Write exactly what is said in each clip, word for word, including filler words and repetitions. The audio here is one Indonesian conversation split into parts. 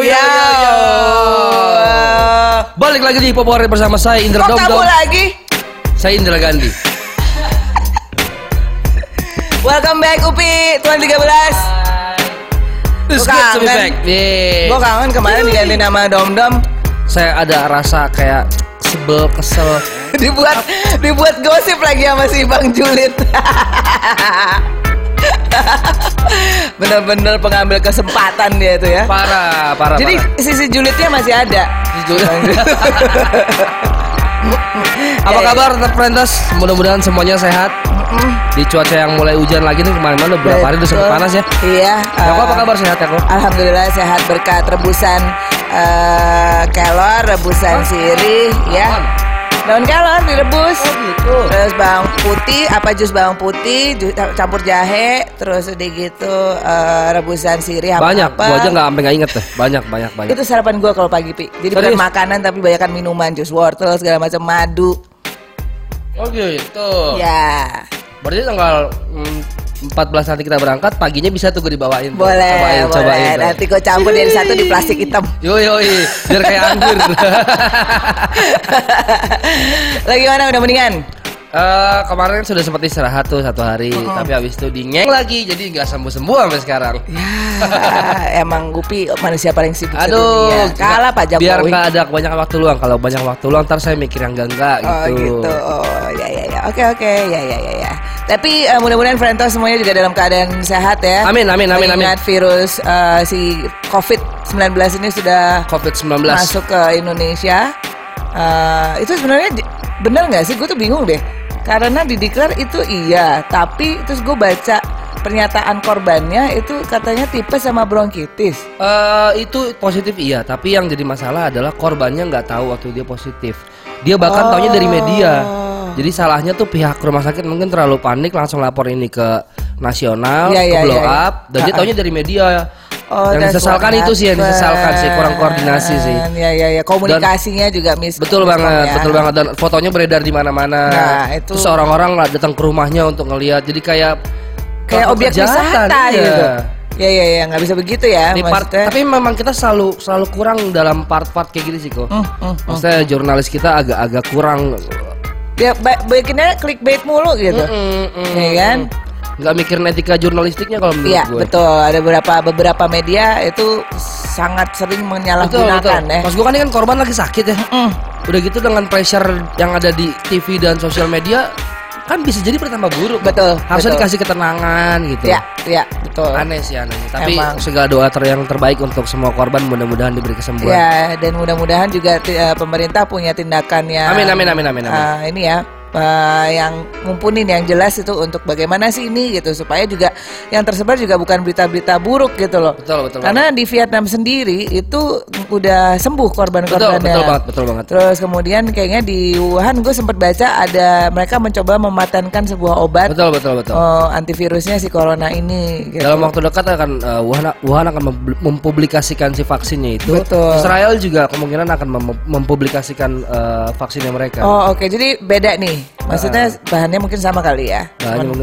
yo yo yo, yo. Uh, balik lagi di Populer bersama saya Indra Dom Dom. Kamu lagi? Saya Indra Gandhi. Welcome back Upi, Tuan tiga belas. It's good to be back. Yeah. Gue kangen kemarin diganti nama Dom Dom. Saya ada rasa kayak sebel, kesel. dibuat dibuat gosip lagi sama si Bang Julid. Bener-bener pengambil kesempatan dia itu ya. Parah, parah. Jadi parah. Sisi julidnya masih ada. Apa ya, kabar ya. Terprentas? Mudah-mudahan semuanya sehat. Mm-mm. Di cuaca yang mulai hujan lagi nih, kemarin-kemarin udah berapa hari udah sempat panas ya. Iya. Nah, uh, apa kabar sehat ya, kok? Alhamdulillah sehat berkat rebusan uh, kelor, rebusan huh? sirih ya. Aman. Daun kelor direbus, oh gitu. Terus bawang putih, apa jus bawang putih, jus, campur jahe, terus udah gitu uh, rebusan sirih apa-apa. Banyak, gua aja nggak sampai nggak inget deh. Banyak, banyak, banyak. Itu sarapan gua kalau pagi pi. Jadi bukan makanan tapi banyakan minuman, jus wortel segala macam madu. Oh gitu. Ya. Berarti tanggal hmm, empat belas nanti kita berangkat, paginya bisa tuh gue dibawain. Boleh, tuh. Cobain, boleh. Cobain, nanti gue campur dari satu di plastik hitam. Yo yo, biar kayak anggur. Lagi mana, udah mendingan? Uh, kemarin sudah sempat istirahat tuh satu hari, oh. tapi habis itu dingeng lagi, jadi nggak sembuh-sembuh sampai sekarang. Ya, emang Gupi manusia paling sibuk. Aduh, dunia. Kalah Pak Jokowi. Biar nggak ada kebanyakan waktu luang. Kalau banyak waktu luang, ntar saya mikir yang enggak-enggak gitu. Oh gitu, oh ya ya ya, oke oke, ya ya ya ya. Tapi uh, mudah-mudahan Frentos semuanya juga dalam keadaan sehat ya. Amin, amin, amin, amin. Mengingat virus uh, si covid sembilan belas ini sudah covid sembilan belas masuk ke Indonesia. Uh, itu sebenarnya benar nggak sih? Gue tuh bingung deh. Karena dideklar itu iya, tapi terus gue baca pernyataan korbannya itu katanya tipes sama bronkitis. Uh, itu positif iya, tapi yang jadi masalah adalah korbannya nggak tahu waktu dia positif. Dia bahkan oh. taunya dari media. Jadi salahnya tuh pihak rumah sakit mungkin terlalu panik langsung lapor ini ke nasional, ya, ke ya, blow ya, ya. up, dan dia taunya dari media. Oh, yang disesalkan itu sih, yang disesalkan sih kurang koordinasi sih. Ya ya ya, komunikasinya dan, juga miss. Betul miss banget, ya. betul banget dan fotonya beredar di mana-mana. Nah, itu. Terus orang-orang lah datang ke rumahnya untuk ngelihat. Jadi kayak kayak objek wisata ya. gitu. Ya ya ya, nggak bisa begitu ya. Di part, tapi memang kita selalu selalu kurang dalam part-part kayak gini sih kok. Mm, mm, Maksudnya mm. jurnalis kita agak-agak kurang. Ya bikinnya clickbait mulu gitu. Mm, mm, mm, ya kan? Mm. Gak mikirin etika jurnalistiknya kalau menurut ya, gue. Iya betul, ada beberapa beberapa media itu sangat sering menyalahgunakan betul, betul. ya. Mas gue kan ini kan korban lagi sakit ya. Mm. Udah gitu dengan pressure yang ada di T V dan sosial media kan bisa jadi bertambah buruk. Betul. Kan? Harusnya betul. dikasih ketenangan gitu. Iya, iya betul. Aneh sih aneh. Tapi emang. Segala doa ter yang terbaik untuk semua korban, mudah-mudahan diberi kesembuhan. Iya, dan mudah-mudahan juga t- uh, pemerintah punya tindakannya. Amin amin amin amin. amin. Uh, ini ya. Uh, yang mumpunin yang jelas itu untuk bagaimana sih ini gitu supaya juga yang tersebar juga bukan berita-berita buruk gitu loh. Betul betul. Karena banget. Di Vietnam sendiri itu udah sembuh korban-korbannya. Betul betul banget betul banget. Terus kemudian kayaknya di Wuhan gue sempat baca ada mereka mencoba mematenkan sebuah obat. Betul betul betul. Uh, antivirusnya si corona ini. Gitu. Dalam waktu dekat akan uh, Wuhan Wuhan akan mempublikasikan si vaksinnya itu. Betul. Israel juga kemungkinan akan mem- mempublikasikan uh, vaksinnya mereka. Oh oke okay. Jadi beda nih. Maksudnya bahannya mungkin sama kali ya,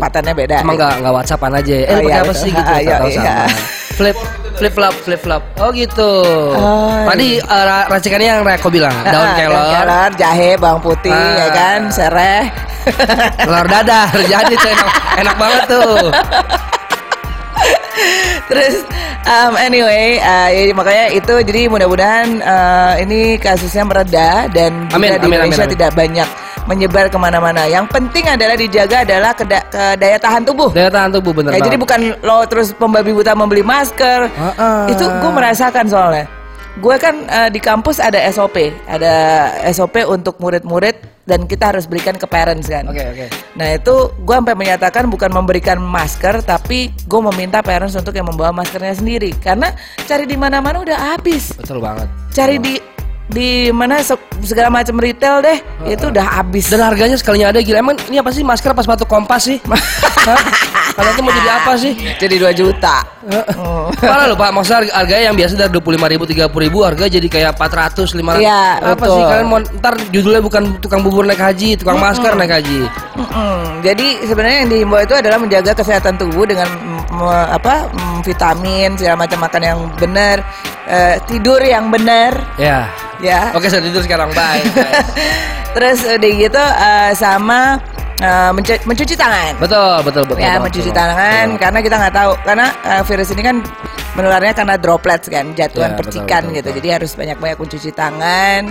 patennya beda. Emang nggak nggak WhatsAppan aja, eh oh, iya, apa sih gitu, iya, tahu iya. sama. Flip flip flop flip flop, oh gitu. Oh, Tadi iya. uh, racikannya yang Reko bilang, nah, daun kelor, kelor, jahe, bawang putih, ah. ya kan, sereh, telur dadar, jadi enak, enak banget tuh. Terus um, anyway uh, ya, makanya itu jadi mudah-mudahan uh, ini kasusnya mereda dan amin, di amin, Indonesia amin, tidak amin. banyak menyebar kemana-mana. Yang penting adalah dijaga adalah ke, da- ke daya tahan tubuh. Daya tahan tubuh bener. Ya, jadi bukan lo terus pembabi buta membeli masker. Uh-uh. Itu gue merasakan soalnya. Gue kan uh, di kampus ada S O P, ada S O P untuk murid-murid. Dan kita harus berikan ke parents kan. Oke okay, oke. Okay. Nah itu gue sampai menyatakan bukan memberikan masker, tapi gue meminta parents untuk yang membawa maskernya sendiri, karena cari di mana-mana udah habis. Betul banget. Cari oh. di di mana segala macam retail deh, uh, itu udah habis. Dan harganya sekalinya ada gila. Emang ini apa sih masker pas sepatu Kompas sih? Kalian tuh mau jadi apa sih? Jadi dua juta. Oh. Parah loh Pak, maksudnya harganya yang biasa dari dua puluh lima ribu, tiga puluh ribu harga jadi kayak empat ratus, lima ratus. Iya, apa betul. Sih kalian mau ntar judulnya bukan tukang bubur naik haji, tukang mm-mm. masker naik haji. Mm-mm. Jadi sebenarnya yang diimbau itu adalah menjaga kesehatan tubuh dengan me- apa? vitamin, segala macam, makan yang benar, uh, tidur yang benar. Ya. Ya. Oke, saya tidur sekarang, bye. Terus udah gitu uh, sama Uh, mencu- mencuci tangan. Betul, betul, betul. Ya, betul, mencuci betul, tangan betul. Karena kita nggak tahu, karena uh, virus ini kan menularnya karena droplets kan, jatuhan ya, percikan betul, betul, gitu. Betul. Jadi harus banyak-banyak mencuci tangan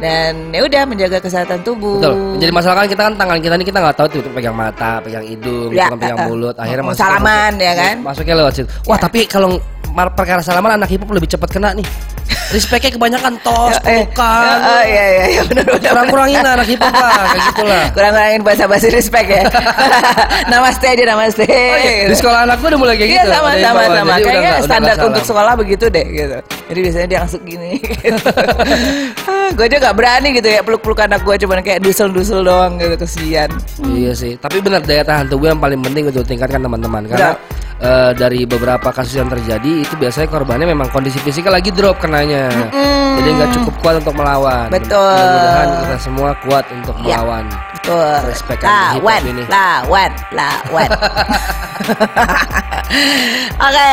dan ya udah menjaga kesehatan tubuh. Betul. Jadi masalah kan kita kan tangan kita ini kita nggak tahu tuh pegang mata, pegang hidung, ya, gitu, pegang uh, mulut, akhirnya masuk salaman ya kan. Masuknya lewat situ. Wah, ya. Tapi kalau perkara salaman anak hip hop lebih cepat kena nih. Respeknya kebanyakan tos, pelukan. Oh iya iya iya benar benar. Kurang-kurangin anak hip hop lah, kayak gitulah. Kurang-kurangin bahasa-bahasa respect ya. Namaste aja, namaste. Oh, iya. Di sekolah anakku udah mulai kayak gitu. Iya sama sama sama. Kayaknya standar untuk sekolah begitu deh gitu. Jadi biasanya dia langsung gini. Gitu. Gue aja gak berani gitu ya peluk-peluk anak gue, cuman kayak dusel-dusel doang gitu, kesian. Hmm. Iya sih. Tapi benar daya tahan tubuh yang paling penting untuk tingkatkan teman-teman karena uh, dari beberapa kasus yang terjadi itu biasanya korbannya memang kondisi fisikal lagi drop kenanya. Mm. Jadi nggak cukup kuat untuk melawan. Betul. Mudah-mudahan kita semua kuat untuk ya. melawan. Betul. Respect hip hop ini. Lawan, lawan. Oke,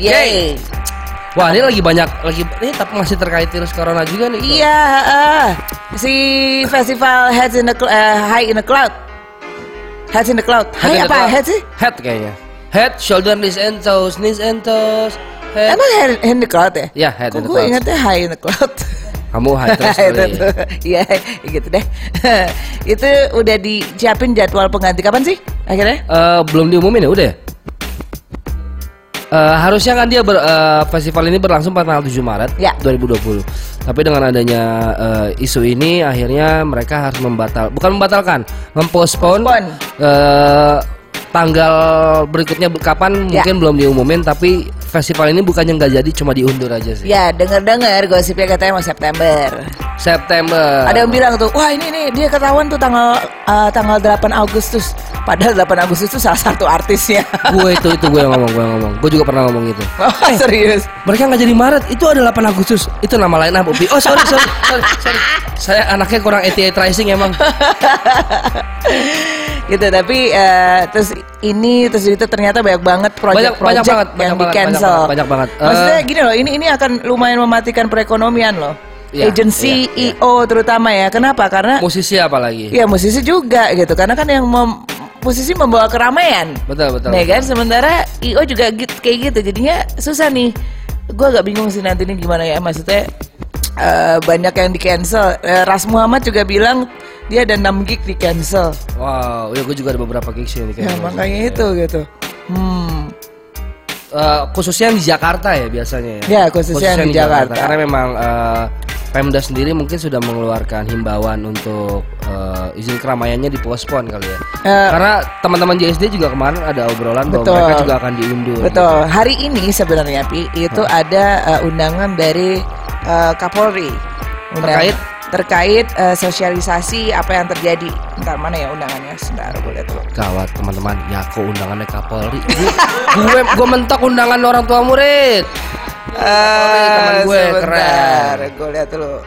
yay. Wah, ini lagi banyak lagi ini tapi masih terkait virus corona juga nih. Iya, uh, si festival Heads in the Cl- uh, High in the Cloud. Heads in the Cloud. High Head apa? Cloud. Head sih? Head kayaknya. Head, shoulder, knees and toes, knees and toes. Head. Emang head in the cloud ya? Iya, head in the cloud. Gue ingetnya high in the cloud. Kamu high terus dulu. Iya, gitu deh. Itu udah disiapin jadwal pengganti kapan sih akhirnya? Uh, belum diumumin ya, udah ya? Uh, harusnya kan dia ber, uh, festival ini berlangsung pada tanggal tujuh Maret ya. dua ribu dua puluh. Tapi dengan adanya uh, isu ini akhirnya mereka harus membatal, bukan membatalkan, mempostpone. Uh, tanggal berikutnya kapan ya. Mungkin belum diumumin, tapi festival ini bukannya nggak jadi, cuma diundur aja sih. Ya, dengar-dengar gosipnya katanya mau September. September. Ada yang bilang tuh, wah ini nih dia ketahuan tuh tanggal uh, tanggal delapan Agustus. Padahal delapan Agustus itu salah satu artisnya. Gue itu itu gue yang ngomong, gue yang ngomong. Gue juga pernah ngomong gitu. Oh, eh, serius. Mereka nggak jadi Maret, itu ada delapan Agustus. Itu nama lain apa, Upi? Oh, sorry, sorry, sorry, sorry. Saya anaknya kurang A T A tracing emang. Gitu, tapi uh, terus ini terus itu ternyata banyak banget proyek-proyek yang di cancel. Banyak, banyak, banyak banget. Maksudnya uh, gini loh, ini ini akan lumayan mematikan perekonomian loh. Iya, agensi iya, I O iya. Terutama ya. Kenapa? Karena musisi apalagi. Iya, musisi juga gitu. Karena kan yang mem- musisi membawa keramaian. Betul, betul. Nah, kan sementara I O juga gitu, kayak gitu. Jadinya susah nih. Gue agak bingung sih nanti ini gimana ya, maksudnya uh, banyak yang di cancel. Uh, Ras Muhammad juga bilang dia ada enam gig di cancel. Wow, ya gue juga ada beberapa gig sih yang di cancel. Ya makanya ya. Itu gitu. Hmm. Uh, khususnya di Jakarta ya biasanya. Ya, ya khususnya, khususnya di, di Jakarta. Jakarta. Karena memang uh, Pemda sendiri mungkin sudah mengeluarkan himbauan untuk uh, izin keramaiannya dipospon kali ya. Uh, Karena teman-teman J S D juga kemarin ada obrolan betul. Bahwa mereka juga akan diundur. Betul. Gitu. Hari ini sebenarnya Pi itu huh? ada uh, undangan dari uh, Kapolri. Undangan. Terkait terkait uh, sosialisasi apa yang terjadi. Entar mana ya undangannya? Sebentar boleh tuh. Gawat teman-teman, ya kok undangannya Kapolri. gue gue mentok undangan orang tua murid. Eh, teman gue keren. Gue lihat dulu.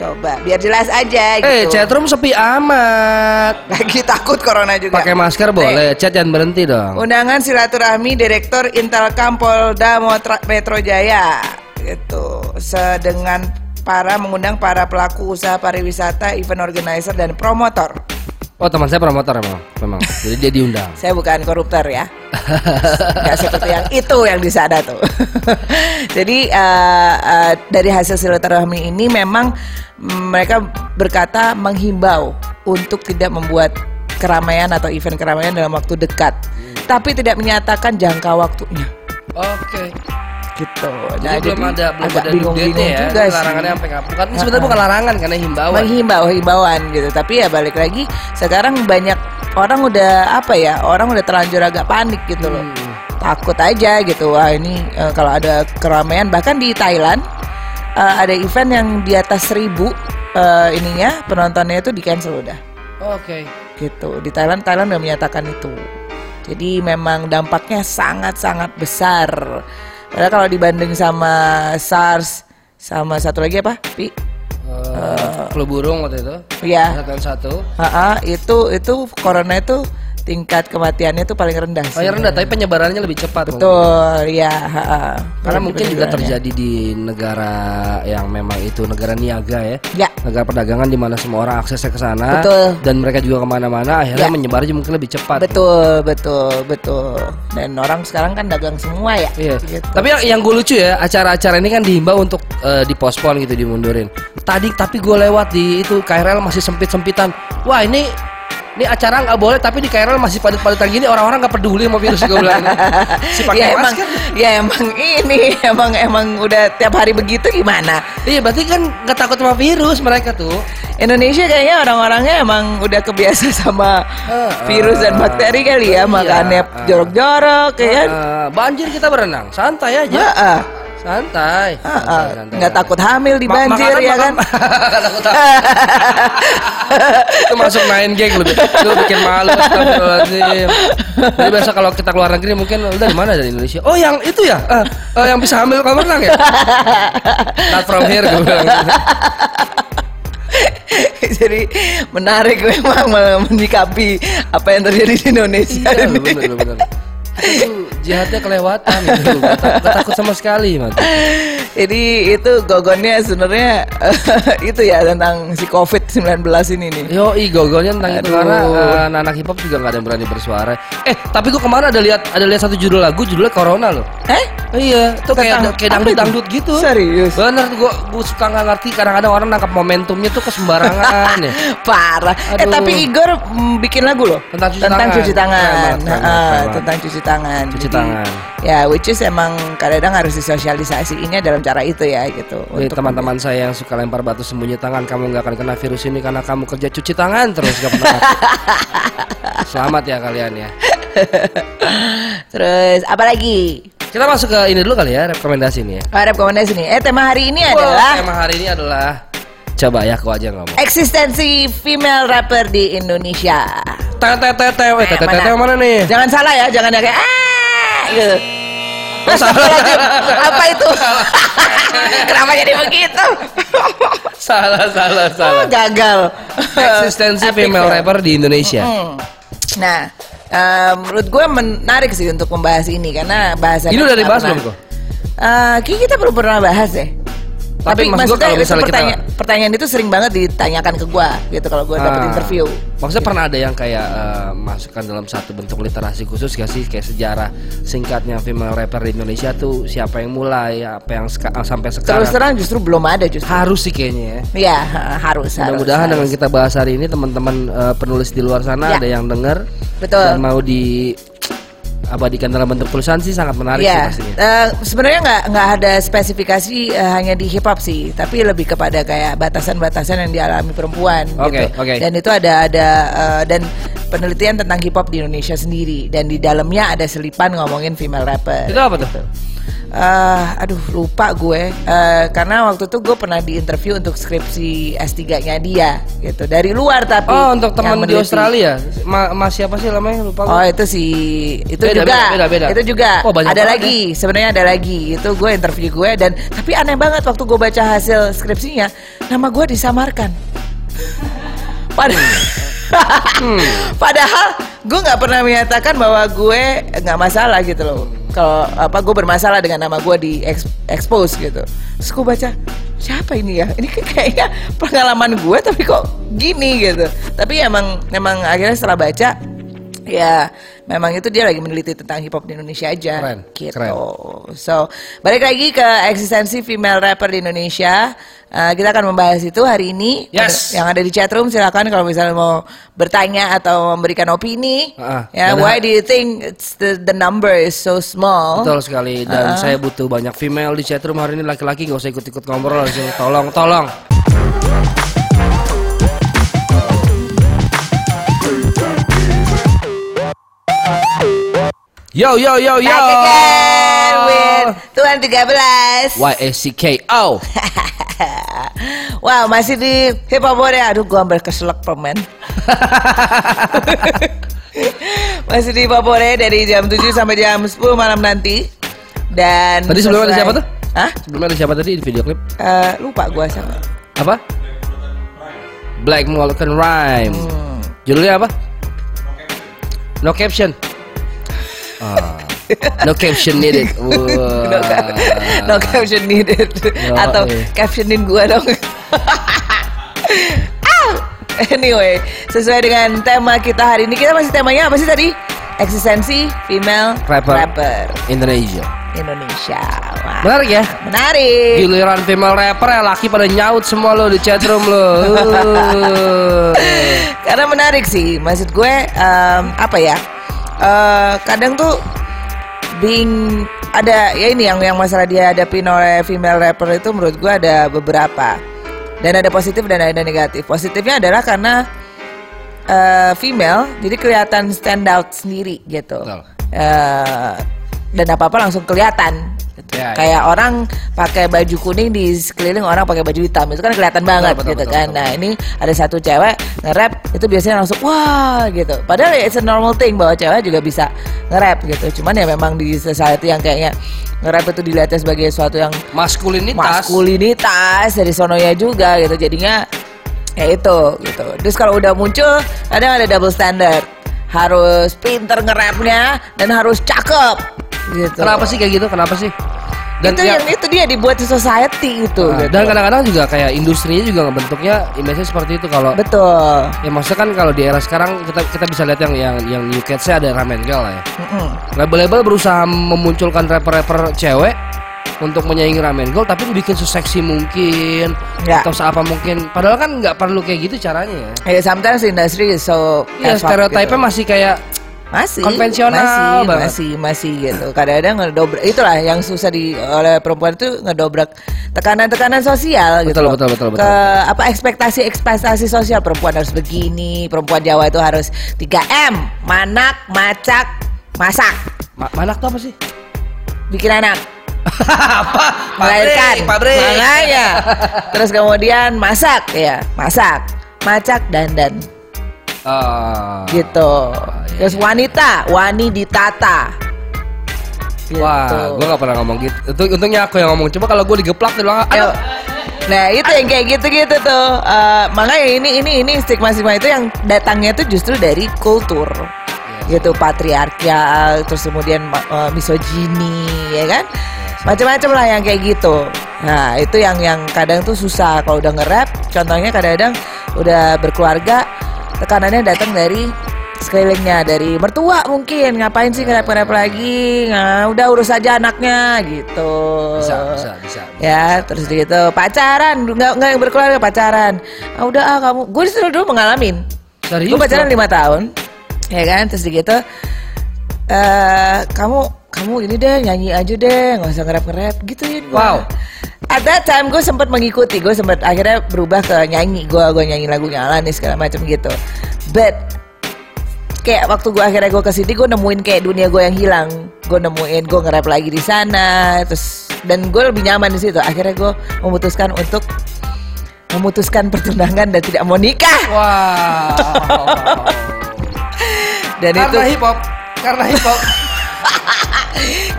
Coba biar jelas aja gitu. Eh, hey, chatroom sepi amat. Lagi takut corona juga. Pakai masker boleh, hey. Chat jangan berhenti dong. Undangan silaturahmi Direktur Intelkam Polda Metro Jaya. Gitu. Sedengan para mengundang para pelaku usaha pariwisata, event organizer dan promotor. Oh, teman saya promotor emang, memang. Jadi dia diundang. Saya bukan koruptor ya. Gak seperti yang itu yang di sana tuh. Jadi uh, uh, dari hasil silaturahmi ini memang mereka berkata menghimbau untuk tidak membuat keramaian atau event keramaian dalam waktu dekat, hmm. tapi tidak menyatakan jangka waktunya. Oke. Okay. Gitu. Nah, jadi belum ada belum ada detailnya ya. Juga larangannya sampai kapan? Kan sebenarnya bukan larangan karena himbauan. Menghimbau, himbauan gitu. Tapi ya balik lagi sekarang banyak orang udah apa ya? Orang udah terlanjur agak panik gitu loh. Hmm. Takut aja gitu. Wah, ini uh, kalau ada keramaian bahkan di Thailand uh, ada event yang di atas seribu uh, ininya penontonnya itu di cancel udah. Oh, oke. Okay. Gitu. Di Thailand Thailand udah menyatakan itu. Jadi memang dampaknya sangat-sangat besar. Karena kalau dibanding sama SARS, sama satu lagi apa, Pi? Uh, flu burung waktu itu. Iya. Tahun satu. Uh-uh, itu itu corona itu tingkat kematiannya itu paling rendah. Paling oh, rendah, tapi penyebarannya lebih cepat. Betul, ya. Uh, Karena mungkin juga terjadi di negara yang memang itu negara niaga ya. Ya. Negara perdagangan di mana semua orang aksesnya ke sana. Betul. Dan mereka juga kemana-mana, akhirnya ya. menyebarnya mungkin lebih cepat. Betul, kan. betul, betul. Dan orang sekarang kan dagang semua ya. Iya. Gitu. Tapi yang, yang gue lucu ya, acara-acara ini kan dihimbau untuk uh, dipospon gitu, dimundurin. Tadi tapi gue lewat di itu K R L masih sempit-sempitan. Wah ini. Ini acara nggak boleh, tapi di K R L masih padat-padatan gini, orang-orang nggak peduli mau virus gue bilang. Si pakai ya, masker. Emang, ya emang ini, emang emang udah tiap hari begitu gimana? Iya, berarti kan nggak takut sama virus mereka tuh. Indonesia kayaknya orang-orangnya emang udah kebiasa sama uh, uh, virus dan bakteri kali ya, uh, makanya uh, jorok-jorok, uh, kan? Uh, banjir kita berenang, santai aja. Uh, uh. Santai, uh, uh. santai, santai. Nggak takut hamil di banjir makanan, ya makanan. Kan? Nggak takut hamil. Itu masuk main geng lu, lu bikin malu. Jadi biasa kalau kita keluar negeri mungkin udah di mana dari Indonesia? Oh yang itu ya, uh, uh, yang bisa hamil kalau menang ya. Not from here gue bilang. Jadi menarik memang menyikapi apa yang terjadi di Indonesia. Iya, bener, bener. Itu jahatnya kelewatan gitu, gak, tak, gak takut sama sekali mati. Jadi itu gogonnya sebenarnya uh, itu ya tentang si covid sembilan belas ini nih. Yoi, gogonnya tentang Aduh. itu karena uh, anak hip hop juga gak ada yang berani bersuara. Eh tapi gue kemarin ada lihat ada lihat satu judul lagu judulnya Corona loh. Eh? Oh, iya, itu kayak kayak dangdut-dangdut gitu. Serius? Bener, gue gue suka gak ngerti kadang-kadang orang nangkap momentumnya tuh kesembarangan ya. Parah. Aduh. Eh tapi Igor m- bikin lagu loh tentang cuci tentang tangan. Cuci tangan. Ya, uh, tentang cuci tangan. Cuci Jadi, tangan. Ya, which is emang kadang-kadang harus disosialisasiinnya dalam cara itu ya gitu. Jadi teman-teman mem- saya yang suka lempar batu sembunyi tangan, kamu nggak akan kena virus ini karena kamu kerja cuci tangan terus nggak pernah. Selamat ya kalian ya. Terus apa lagi? Kita masuk ke ini dulu kali ya, rekomendasi nih ya. Oh, rekomendasi nih. Eh tema hari ini wow, adalah. Tema hari ini adalah. Coba ya, aku aja ngomong. Eksistensi female rapper di Indonesia. Tetetetew, eh tetetew mana nih? Jangan salah ya, jangan kayak ah gitu. Oh, salah. Apa itu? Kenapa jadi begitu? salah, salah, salah. Oh, gagal. Eksistensi female rapper di Indonesia. Mm-hmm. Nah, um, menurut gue menarik sih untuk membahas ini karena bahasannya. Ini udah dibahas belum kok? Uh, kayaknya kita belum pernah bahas ya. Tapi, Tapi maksud gue kalau misalnya pertanya- kita... pertanyaan itu sering banget ditanyakan ke gue gitu kalau gue dapet ah, interview. Maksudnya gitu. Pernah ada yang kayak uh, masukkan dalam satu bentuk literasi khusus gak sih? Kayak sejarah singkatnya female rapper di Indonesia tuh siapa yang mulai, apa yang ska- sampai sekarang. Terus terang justru belum ada justru. Harus sih kayaknya ya. Iya harus. Mudah-mudahan harus, dengan harus. Kita bahas hari ini teman-teman uh, penulis di luar sana ya. Ada yang denger. Betul. Dan mau di... abadikan dalam bentuk tulisan sih sangat menarik yeah. sih pastinya. Uh, Sebenarnya nggak nggak ada spesifikasi uh, hanya di hip hop sih, tapi lebih kepada kayak batasan-batasan yang dialami perempuan. Oke okay, gitu. oke. Okay. Dan itu ada ada uh, dan penelitian tentang hip hop di Indonesia sendiri dan di dalamnya ada selipan ngomongin female rapper. Itu apa tuh? Gitu. Uh, aduh lupa gue uh, karena waktu itu gue pernah diinterview untuk skripsi S tiga-nya dia gitu dari luar tapi oh untuk teman di Australia Ma- mas siapa sih namanya lupa gue. Oh itu si itu beda, juga beda, beda, beda. itu juga oh, ada lagi ya? Sebenarnya ada lagi itu gue interview gue dan tapi aneh banget waktu gue baca hasil skripsinya nama gue disamarkan padahal hmm. padahal gue nggak pernah menyatakan bahwa gue nggak masalah gitu loh kalau apa gue bermasalah dengan nama gue di expose gitu. Terus gue baca siapa ini ya? Ini kayaknya pengalaman gue tapi kok gini gitu. Tapi emang emang akhirnya setelah baca ya memang itu dia lagi meneliti tentang hip hop di Indonesia aja. Keren, gitu. Keren. So balik lagi ke eksistensi female rapper di Indonesia. Uh, kita akan membahas itu hari ini. Yes. Yang ada di chatroom silakan kalau misalnya mau bertanya atau memberikan opini. Uh, ya, yeah, why do you think it's the, the number is so small? Betul sekali. Dan uh. saya butuh banyak female di chatroom hari ini. Laki-laki nggak usah ikut-ikut ngobrol langsung. Tolong, tolong. Yo yo yo yo. Back again with Tuhan tiga belas. Y S C K O. Wow, masih di hip hop ya. Aduh, gua hampir keselak permen. Masih di Popore dari jam tujuh sampai jam sepuluh malam nanti. Dan tadi sebelum ada siapa tuh? Hah? Sebelum ada siapa tadi di video klip? Uh, lupa gua siapa. Apa? Black Moroccan Rhyme. Hmm. Judulnya apa? No caption. Ah. No caption needed. Wow. no, no caption needed. No, Atau eh. captionin gua dong. Anyway, sesuai dengan tema kita hari ini, kita masih temanya apa sih tadi? Eksistensi female rapper, rapper. Indonesia. Indonesia. Wah. Menarik ya? Menarik. Giliran female rapper ya, laki pada nyaut semua lo di chatroom lo. Karena menarik sih, maksud gue um, apa ya? Uh, kadang tuh being ada ya ini yang yang masalah dihadapi oleh female rapper itu menurut gue ada beberapa. Dan ada positif dan ada negatif. Positifnya adalah karena uh, female, jadi kelihatan stand out sendiri gitu. Uh, dan apa-apa langsung kelihatan. Gitu. Ya, Kayak ya. orang pakai baju kuning di sekeliling orang pakai baju hitam, itu kan kelihatan betul, banget betul, gitu betul, kan. Betul, nah betul. Ini ada satu cewek nge-rap, itu biasanya langsung wah gitu. Padahal ya it's a normal thing bahwa cewek juga bisa nge-rap gitu. Cuman ya memang di society yang kayaknya nge-rap itu dilihatnya sebagai suatu yang maskulinitas maskulinitas dari sononya juga gitu, jadinya ya itu gitu. Terus kalau udah muncul kadang ada double standard, harus pinter nge-rapnya dan harus cakep gitu. Kenapa sih kayak gitu, kenapa sih? Dan itu ya, yang itu dia dibuat di society itu nah, gitu. Dan kadang-kadang juga kayak industrinya juga bentuknya image-nya seperti itu kalau betul ya, maksudnya kan kalau di era sekarang kita kita bisa lihat yang yang yang new kids-nya ada Ramen Girl ya, mm-hmm. label-label berusaha memunculkan rapper-rapper cewek untuk menyaingi Ramen Girl tapi dibikin seseksi mungkin ya. atau seapa mungkin, padahal kan nggak perlu kayak gitu caranya ya. Sometimes industry is so ya, stereotype-nya gitu. masih kayak masih konvensional masih, masih masih gitu. Kadang-kadang ngedobrak, itulah yang susah di oleh perempuan itu, ngedobrak tekanan-tekanan sosial betul, gitu betul betul betul, ke, betul. Apa ekspektasi ekspektasi sosial, perempuan harus begini, perempuan Jawa itu harus tiga M, manak, macak, masak. Ma- manak tuh apa sih? Bikin anak. Apa? Melahirkan. Pabrik. Makanya. Terus kemudian masak ya, masak, macak, dandan. Uh, gitu. Terus wanita, wani ditata. Gitu. Wah, gue gak pernah ngomong gitu. Itu untungnya aku yang ngomong. Coba kalau gue digeplak tuh bilang, nah itu yang kayak gitu-gitu tuh. Uh, makanya ini ini ini stigma-stigma itu yang datangnya tuh justru dari kultur. Yes. Gitu, patriarkial, terus kemudian uh, misogini, ya kan? Macam-macam lah yang kayak gitu. Nah, itu yang yang kadang tuh susah kalau udah nge-rap. Contohnya kadang-kadang udah berkeluarga, tekanannya datang dari sekelilingnya, dari mertua mungkin, ngapain sih ngerap-ngerap lagi, nah, udah urus aja anaknya gitu. Bisa, bisa, bisa. bisa ya, bisa, terus bisa. Gitu pacaran, nggak nggak yang berkeluarga pacaran. Ah udah ah kamu, gue dulu dulu mengalamin. Serius? Gue pacaran lima tahun, ya kan, terus gitu. Uh, kamu kamu ini deh nyanyi aja deh, nggak usah ngerap-ngerap gituin gue. Wow. At that time gue sempat mengikuti, gue sempat akhirnya berubah ke nyanyi, gue gue nyanyi lagunya Alan nih segala macam gitu. But kayak waktu gue akhirnya gue kesini, gue nemuin kayak dunia gue yang hilang. Gue nemuin gue nge-rap lagi di sana, terus dan gue lebih nyaman di situ. Akhirnya gue memutuskan untuk memutuskan pertunangan dan tidak mau nikah. Wow. Dan karena itu hip hop, karena hip hop.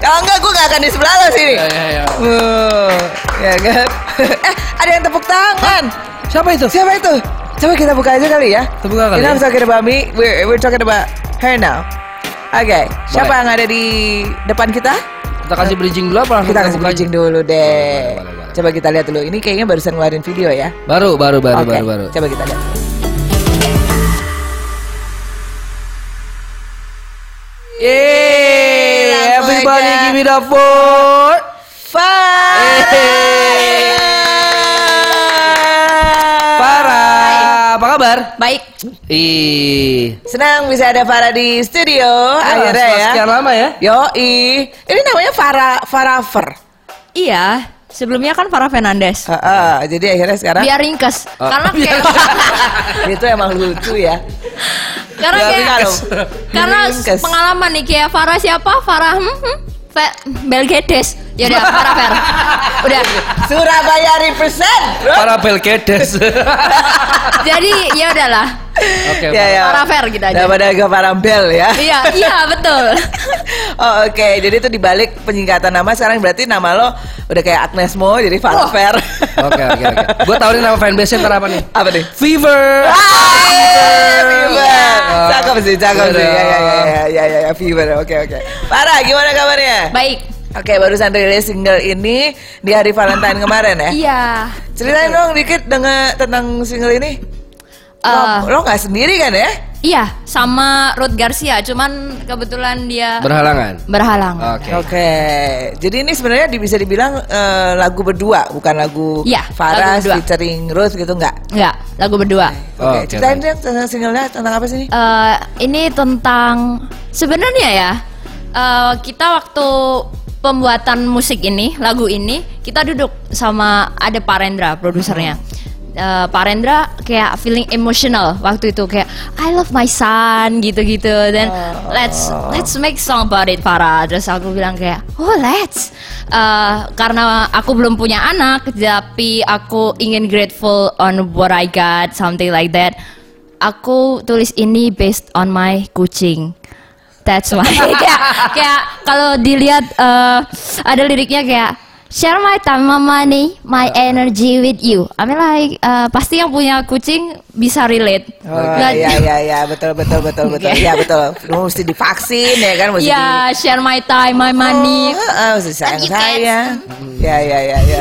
Kalau enggak gue gak akan di sebelah lo sini. Ya, ya, ya. Uh, ya kan? Eh, ada yang tepuk tangan. Hah? Siapa itu? Siapa itu? Coba kita buka aja kali ya. Tepuk tangan kali. Kita talking about me. We're, we're talking about her now. Oke, okay. Siapa yang ada di depan kita? Kita kasih bridging dulu apa? Kita kasih bridging aja dulu deh. Boleh, boleh, boleh. Coba kita lihat dulu. Ini kayaknya barusan ngeluarin video ya. Baru, baru, baru, okay. baru, baru. Coba kita lihat. Yeay. Everybody give it up for Farah. Farah, apa kabar? Baik. Ih, senang bisa ada Farah di studio. Oh, akhirnya ya. Sekian lama ya. Yoi. Ini namanya Farah Farah Fair. Iya. Sebelumnya kan Farah Fernandez. Uh, uh, jadi akhirnya sekarang. Biar ringkes. Uh, karena kayak itu emang lucu ya. Karena kayak, karena pengalaman nih kayak Farah siapa? Farah hmm, hmm, Belgedes. Ya udah, Farah Fair. Udah. Surabaya represent. Farah Belgedes. Jadi ya udahlah. Oke. Okay, ya, ya. Farah Fair gitu aja. Daripada agak Farah Bel ya. Iya, iya betul. Oh, oke. Okay. Jadi itu dibalik penyingkatan nama sekarang berarti nama lo udah kayak Agnez Mo jadi Farah Fair. Oke, oke, oke. Gua tahu nih nama fanbase-nya ntar apa nih? Apa nih? Fever. Fever. Cakep sih, cakep sih. Ya, ya, ya, ya, ya, ya, Fever. Oke, oke. Farah, gimana kabarnya? Baik. Oke, barusan rilis single ini di hari Valentine kemarin ya? Iya. Ceritain dong dikit dengan tentang single ini. Uh, lo, lo gak sendiri kan ya? Iya, sama Ruth Garcia, cuman kebetulan dia berhalangan. Berhalangan. Oke. Okay. Okay. Jadi ini sebenarnya bisa dibilang uh, lagu berdua, bukan lagu ya, Farah featuring Ruth gitu enggak? Enggak, lagu berdua. Oke, okay. okay. Ceritain dong tentang singlenya, tentang apa sih ini? Uh, ini tentang sebenarnya ya. Uh, kita waktu pembuatan musik ini, lagu ini, kita duduk sama ada Pakendra, produsernya. Uh, Pakendra kayak feeling emotional waktu itu kayak I love my son gitu-gitu. Then let's let's make song about it, Farah. Terus aku bilang kayak oh let's. Uh, karena aku belum punya anak, tapi aku ingin grateful on what I got, something like that. Aku tulis ini based on my kucing. That's why kayak, kayak kalau dilihat uh, ada liriknya kayak share my time, my money, my energy with you. I mean like uh, pasti yang punya kucing bisa relate. Oh, iya iya iya betul betul betul betul. Iya okay. Betul. Lu mesti divaksin ya kan mesti. Iya, di... share my time, my money. Oh, mesti sayang saya. Iya iya iya iya.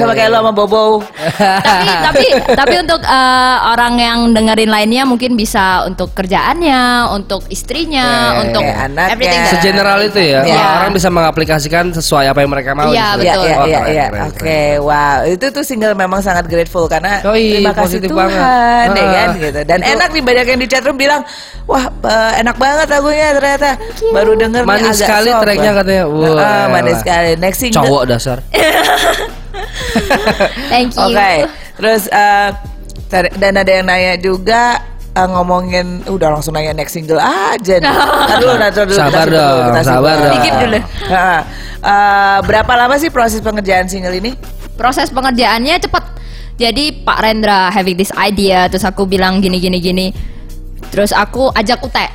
Sama kayak lu sama Bobo. tapi tapi tapi untuk uh, orang yang dengerin lainnya mungkin bisa untuk kerjaannya, untuk istrinya, yeah, untuk yeah, anaknya. Everything. Segeneral itu ya. Yeah. Orang bisa mengaplikasikan sesuai apa yang mereka mau. Yeah, betul. Iya iya iya. Oke, wow. Itu tuh single memang sangat grateful karena oh, iya, terima kasih Tuhan banget. Ya kan gitu. Dan itu, enak nih banyak yang di chatroom bilang, "Wah, uh, enak banget lagunya ternyata." Baru denger nih agak sekali tracknya katanya. Wah, wow, ah, manis sekali. Next single. Cowok dasar. Thank you. Oke. Okay. Terus uh, dan ada yang nanya juga uh, ngomongin udah langsung nanya next single aja nih. Aduh, dulu, sabar dong, dulu, sabar dong. Dikit dulu. Heeh. Uh, berapa lama sih proses pengerjaan single ini? Proses pengerjaannya cepet. Jadi Pakendra having this idea, terus aku bilang gini gini gini. Terus aku ajak Ute,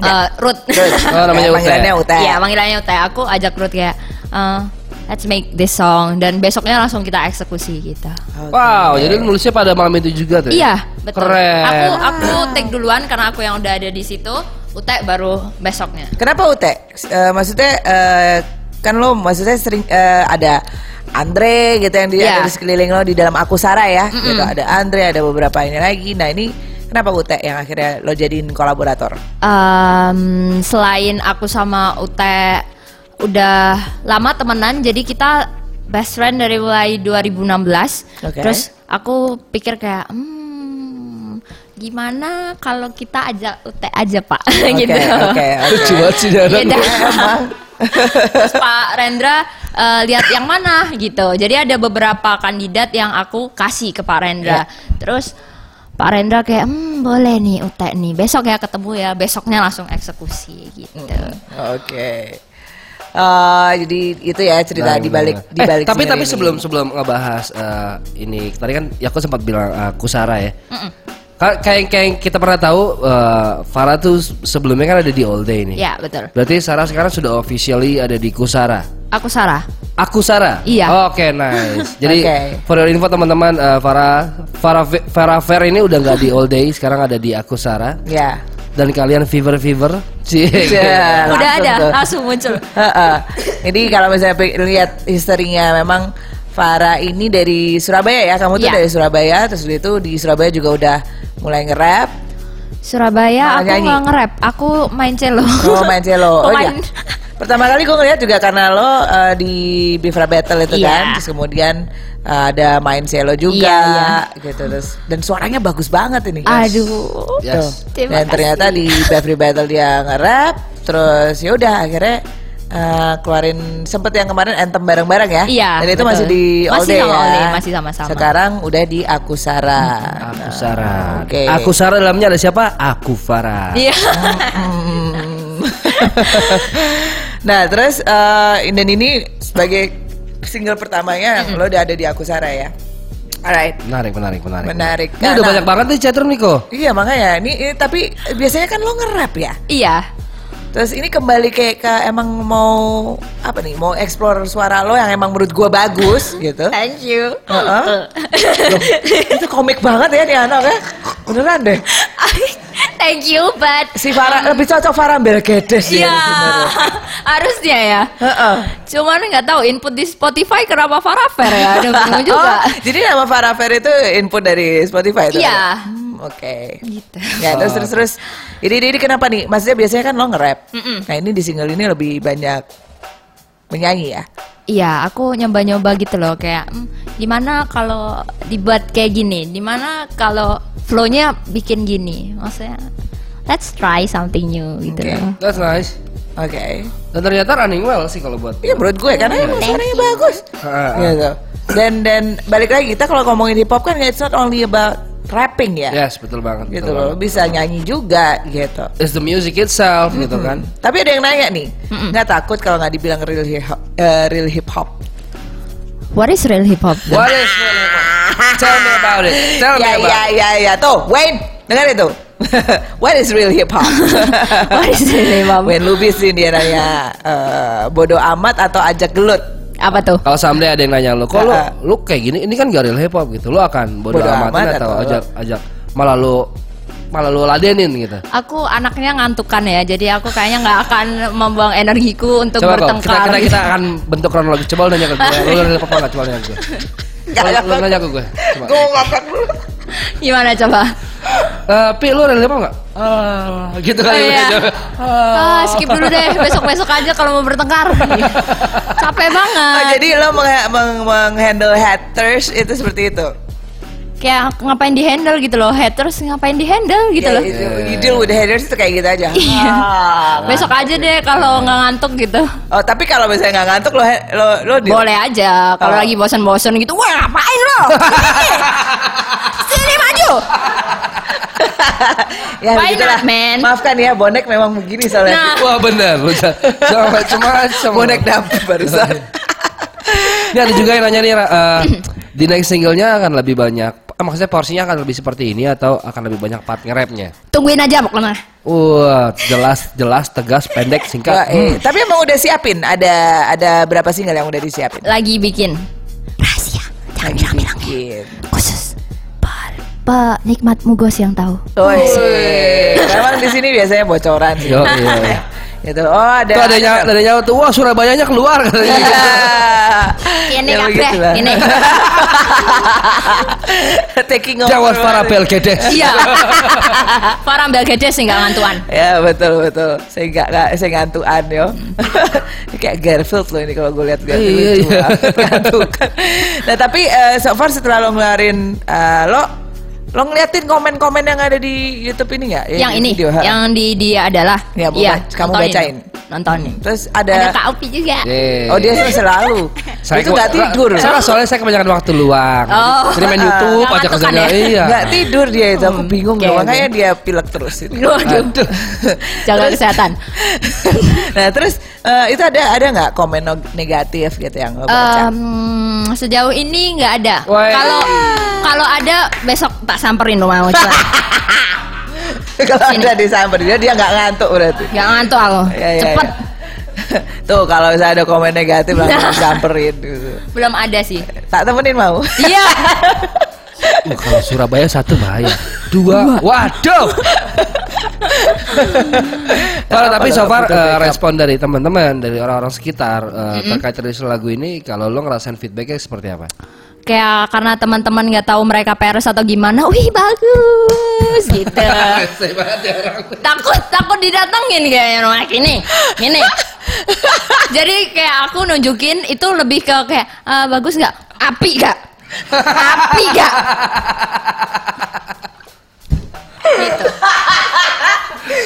uh, Ruth. Oh, namanya panggilannya Ute. Iya, panggilannya Ute. Aku ajak Ruth kayak, uh, let's make this song. Dan besoknya langsung kita eksekusi gitu. Okay. Wow, jadi nulisnya pada malam itu juga tuh? Iya, betul. Keren. Aku aku take duluan karena aku yang udah ada di situ. Ute baru besoknya. Kenapa Ute? Uh, maksudnya. Uh, Kan lo maksudnya sering uh, ada Andre gitu yang dia yeah. ada di sekeliling lo di dalam Akusara ya. Mm-mm. Gitu ada Andre, ada beberapa ini lagi. Nah ini kenapa Ute yang akhirnya lo jadiin kolaborator? Um, selain aku sama Ute udah lama temenan, jadi kita best friend dari mulai dua ribu enam belas. Okay. Terus aku pikir kayak hmm, gimana kalau kita ajak Ute aja Pak okay, gitu. Oke oke. Terus Pakendra uh, lihat yang mana gitu. Jadi ada beberapa kandidat yang aku kasih ke Pakendra. Yeah. Terus Pakendra kayak, hmm boleh nih Ute nih. Besok ya ketemu ya. Besoknya langsung eksekusi gitu. Oke. Okay. Uh, jadi itu ya cerita nah, dibalik nah. dibalik. Eh, tapi tapi sebelum ini. sebelum ngebahas uh, ini tadi kan ya aku sempat bilang aku uh, Sarah ya. Mm-mm. Kayak yang kita pernah tahu uh, Farah tuh sebelumnya kan ada di Old Day nih. Iya betul. Berarti Sarah sekarang sudah officially ada di Akusara. Akusara. Akusara. Iya. Oh, oke okay, nice. Jadi okay. For your info teman-teman uh, Farah Farah Farah Fair ini udah nggak di Old Day, sekarang ada di Akusara. Iya. Yeah. Dan kalian fever fever, cie. Yeah, udah ada tuh. Langsung muncul. Heeh. Jadi kalau misalnya lihat historinya memang Farah ini dari Surabaya ya, kamu tuh yeah. dari Surabaya, terus dia tuh di Surabaya juga udah mulai nge-rap Surabaya. Malah aku nggak nge-rap, aku main cello. Oh main cello, oh main... Ya. Pertama kali gue ngeliat juga karena lo uh, di Bifra Battle itu yeah. kan, terus kemudian uh, ada main cello juga, yeah, yeah. gitu terus. Dan suaranya bagus banget ini. Yes. Aduh, yes. Dan ternyata di Bifra Battle dia nge-rap, terus yaudah akhirnya Uh, keluarin sempet yang kemarin anthem bareng-bareng ya. Iya. Dan itu betul. Masih di All Day ya. Day, masih sama-sama. Sekarang udah di Akusara. Akusara. Oke. Okay. Akusara dalamnya ada siapa? Aku Farah. Iya. Hmm. Nah terus uh, Inden ini sebagai single pertamanya mm-hmm. lo udah ada di Akusara ya. Alright. Menarik, menarik, menarik. Menarik. Ini nah, udah nah, banyak banget nih chatroom Niko. Iya makanya. Ini, ini tapi biasanya kan lo nge-rap ya. Iya. Terus ini kembali kayak ke emang mau apa nih? Mau explore suara lo yang emang menurut gue bagus gitu. Thank you. Uh-uh. Loh, itu komik banget ya nih anak ya. Beneran deh. Thank you, but si Farah um, lebih cocok Farah Belgedes ya. Iya, harusnya ya. Uh-uh. Cuman nggak tahu input di Spotify kenapa Farah Fair ya. Ada bingung juga. Oh, jadi nama Farah Fair itu input dari Spotify itu. Iya. Yeah. Hmm, Oke. Okay. Gitu. Ya terus terus terus. Ini, ini ini kenapa nih? Maksudnya biasanya kan lo nge-rap. Mm-mm. Nah ini di single ini lebih banyak menyanyi ya. Iya, aku nyoba-nyoba gitu loh kayak hmm, gimana kalau dibuat kayak gini, gimana kalau flow-nya bikin gini, maksudnya let's try something new gitu okay. loh. That's nice. Oke. Okay. Dan ternyata running well sih kalau buat. Iya menurut gue karena emang suaranya bagus. Gitu. Dan dan balik lagi kita kalau ngomongin hip hop kan it's not only about rapping ya. Yes, betul banget. Gitu loh, bisa nyanyi juga gitu. It's the music itself mm-hmm. gitu kan. Tapi ada yang nanya nih, mm-hmm. gak takut kalau gak dibilang real hip hop, uh, real hip hop. What is real hip hop? What is real hip hop? Tell me about it. Tell yeah, me about yeah, it. Ya ya ya ya. Tuh, Wayne, dengar itu. What is real hip hop? What is real hip hop? Wayne Lubis sih dia nanya, uh, bodoh amat atau ajak gelut? Apa tuh? Kalau someday ada yang nanya lo, kok lo, lo kayak gini, ini kan gak real hip hop gitu, lo akan bodo, bodo amatin amat atau ajak, ajak malah lo, malah lo ladenin gitu. Aku anaknya ngantukan ya, jadi aku kayaknya gak akan membuang energiku untuk coba bertengkar. Coba kita, kita, kita akan bentuk kronologi, coba lo nanya ke gue, lo nanya apa-apa gak, coba nanya ke gue. Lo nanya ke gue, coba. Gue ngapain dulu. Gimana coba? Uh, Pi, lu real hip hop gak? Uh, gitu kali oh, iya. uh, uh, skip dulu deh, besok-besok aja kalau mau bertengkar. Capek banget. Oh, jadi lo meng- meng- menghandle haters itu seperti itu? Kayak ngapain di handle gitu loh, haters ngapain di handle gitu yeah, loh yeah, yeah. You deal with haters itu kayak gitu aja? Iya ah, besok aja deh kalau gak ngantuk gitu. Oh tapi kalau misalnya gak ngantuk lo, lo, lo deal? Boleh aja, kalau oh. lagi bosan-bosan gitu, wah ngapain lo? Sini maju! Ya begitulah, maafkan ya bonek memang begini soalnya. Nah. Wah benar, macam-macam bonek dapet barusan. Ini ada juga yang nanya nih, uh, di next singlenya akan lebih banyak, ah, maksudnya porsinya akan lebih seperti ini atau akan lebih banyak part nge-rapnya? Tungguin aja pokoknya. Wah, uh, jelas, jelas, tegas, pendek, singkat. Hmm. Tapi emang udah siapin, ada ada berapa single yang udah disiapin? Lagi bikin rahasia, jangan bilang-bilang ya. Khusus. Pak Nikmat Mugos yang tahu. Oh, memang di sini biasanya bocoran. Yo, iya, iya. Gitu. Oh, ada. Tuh ada nyawa, ada nyawa tuh. Wah, Surabayanya keluar katanya. Ini apa? Ini. Taking over. Jawas Farah Belgedes. Iya. Farah Belgedes sih enggak ngantuan. Ya, betul betul. Saya enggak enggak saya ngantuan yo. Kayak Garfield loh ini kalau gue lihat Garfield. Iya, iya. Ngantukan. Nah, tapi uh, so far setelah lo ngeluarin uh, lo Lo ngeliatin komen-komen yang ada di YouTube ini nggak? Yang, yang ini, video, yang di dia adalah. Ya, ya kamu nontonin, bacain, nontonin. Terus ada. Ada Kak Upi juga. Ye. Oh dia selalu. Saya itu nggak tidur. Soalnya soalnya saya kebanyakan waktu luang. Oh. Jadi main YouTube uh, aja kerjanya. Ya? Iya. Nggak tidur dia itu. Aku bingung loh. Makanya dia pilek terus. Itu. Aduh. Jaga kesehatan. Nah terus uh, itu ada ada nggak komen negatif gitu yang lo baca? Um, sejauh ini nggak ada. Kalau kalau ada besok tak samperin rumah lo. Kalau ada disamperin dia dia nggak ngantuk berarti. Nggak ngantuk lo. Ya, ya, cepet. Ya. Tuh kalau misalnya ada komen negatif langsung samperin. Gitu. Belum ada sih. Tak temenin mau? Iya. Oh, kalau Surabaya satu bahaya. Dua. Waduh. Kalau tapi so far uh, respon dari teman-teman dari orang-orang sekitar uh, mm-hmm. terkait rilis lagu ini, kalau lo ngerasain feedbacknya seperti apa? Kayak karena teman-teman nggak tahu mereka peres atau gimana, wih bagus gitu. Takut takut didatengin kayaknya rumah ini, ini. Jadi kayak aku nunjukin itu lebih ke kayak uh, bagus nggak, api nggak, api nggak. Gitu.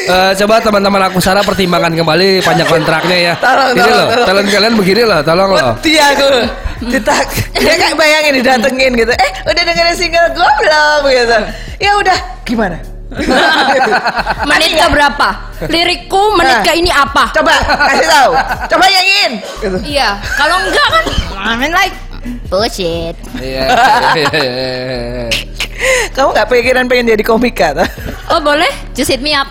Uh, coba teman-teman aku Sarah pertimbangkan kembali panjang kontraknya ya. Tolong, ini tolong, loh, tolong. Talent kalian begini loh, tolong loh. Iya aku, kita, dia nggak bayangin didatengin gitu. Eh, udah dengerin single gue belum gitu? Ya udah, gimana? Menit ke berapa? Lirikku menit ke ini apa? Coba kasih tahu. Coba nyanyiin. Gitu. Iya. Kalau enggak kan main like bullshit. Iya. Kamu nggak pikiran pengen jadi komika? Toh? Oh boleh, just hit me up.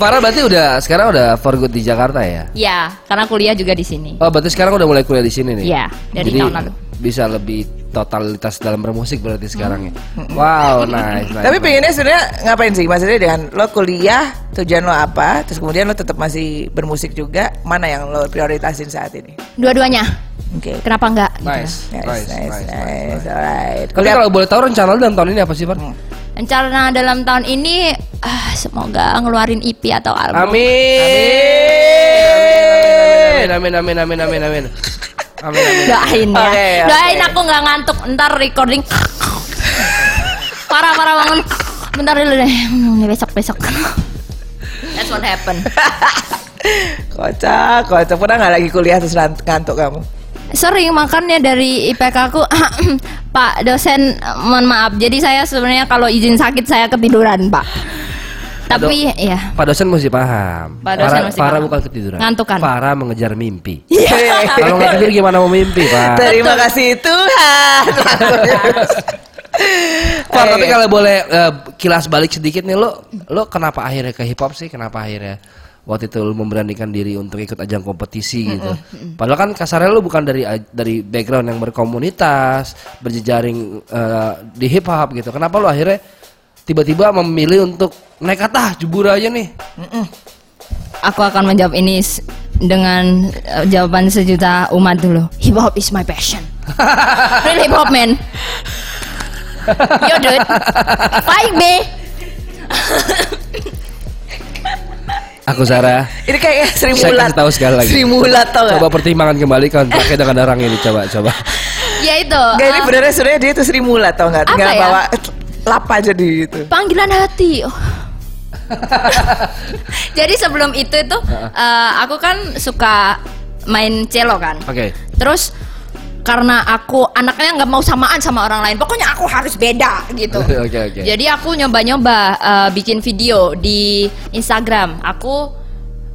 Farah berarti udah sekarang udah for good di Jakarta ya? Iya, karena kuliah juga di sini. Oh, berarti sekarang udah mulai kuliah di sini nih? Iya, dari jadi tahun lalu. Bisa lebih totalitas dalam bermusik berarti sekarang ya. Hmm. Wow, nice. Tapi nice. Pengennya sebenarnya ngapain sih? Maksudnya dengan lo kuliah, tujuan lo apa? Terus kemudian lo tetap masih bermusik juga. Mana yang lo prioritasin saat ini? Dua-duanya. Oke. Okay. Kenapa enggak? Nice, gitu. nice, nice, nice, nice, nice, nice. Alright. Tapi kalau boleh tahu rencana lo dalam tahun ini apa sih, Far? Hmm. Rencana dalam tahun ini ah, semoga ngeluarin E P atau album. Amin. Amin amin amin amin amin. Amin amin. Doain ya. Okay, okay. Doain aku enggak ngantuk. Ntar recording. Parah-parah banget. Bentar dulu deh. Ini besok-besok. That's what happen. Kocak, kocak. Pernah enggak lagi kuliah terus ngantuk kamu? Sering, makanya dari I P K aku Pak dosen, mohon maaf. Jadi saya sebenarnya kalau izin sakit saya ketiduran, Pak. Tapi Pado, ya. Pak dosen mesti paham. Pak dosen mesti paham. Farah bukan ketiduran. Ngantukan. Farah mengejar mimpi. Yeah. Kalau nggak tidur gimana mau mimpi, Pak? Terima kasih Tuhan. Pak, tapi kalau boleh uh, kilas balik sedikit nih, lo lo kenapa akhirnya ke hip hop sih? Kenapa akhirnya waktu itu lu memberanikan diri untuk ikut ajang kompetisi mm-mm, gitu. Mm-mm. Padahal kan kasarnya lu bukan dari dari background yang berkomunitas, berjejaring uh, di hip hop gitu. Kenapa lu akhirnya tiba-tiba memilih untuk nekat ah jebur aja nih? Mm-mm. Aku akan menjawab ini dengan uh, jawaban sejuta umat dulu. Hip hop is my passion. Really hip hop man. Yo dude. Fight me. Aku Sarah. Ini kayaknya Sri Mulat. Saya tahu sekali lagi. Sri Mulat tau gak? Coba pertimbangkan kembali kontraknya dengan orang ini. Coba, coba. Ya itu. Gak um, ini benernya sebenarnya dia tuh Sri Mulat tau gak? Gak ya? Bawa lapa jadi itu. Panggilan hati. Oh. Jadi sebelum itu itu uh, aku kan suka main cello kan. Oke. Okay. Terus karena aku anaknya nggak mau samaan sama orang lain, pokoknya aku harus beda gitu. Okay, okay. Jadi aku nyoba-nyoba uh, bikin video di Instagram. Aku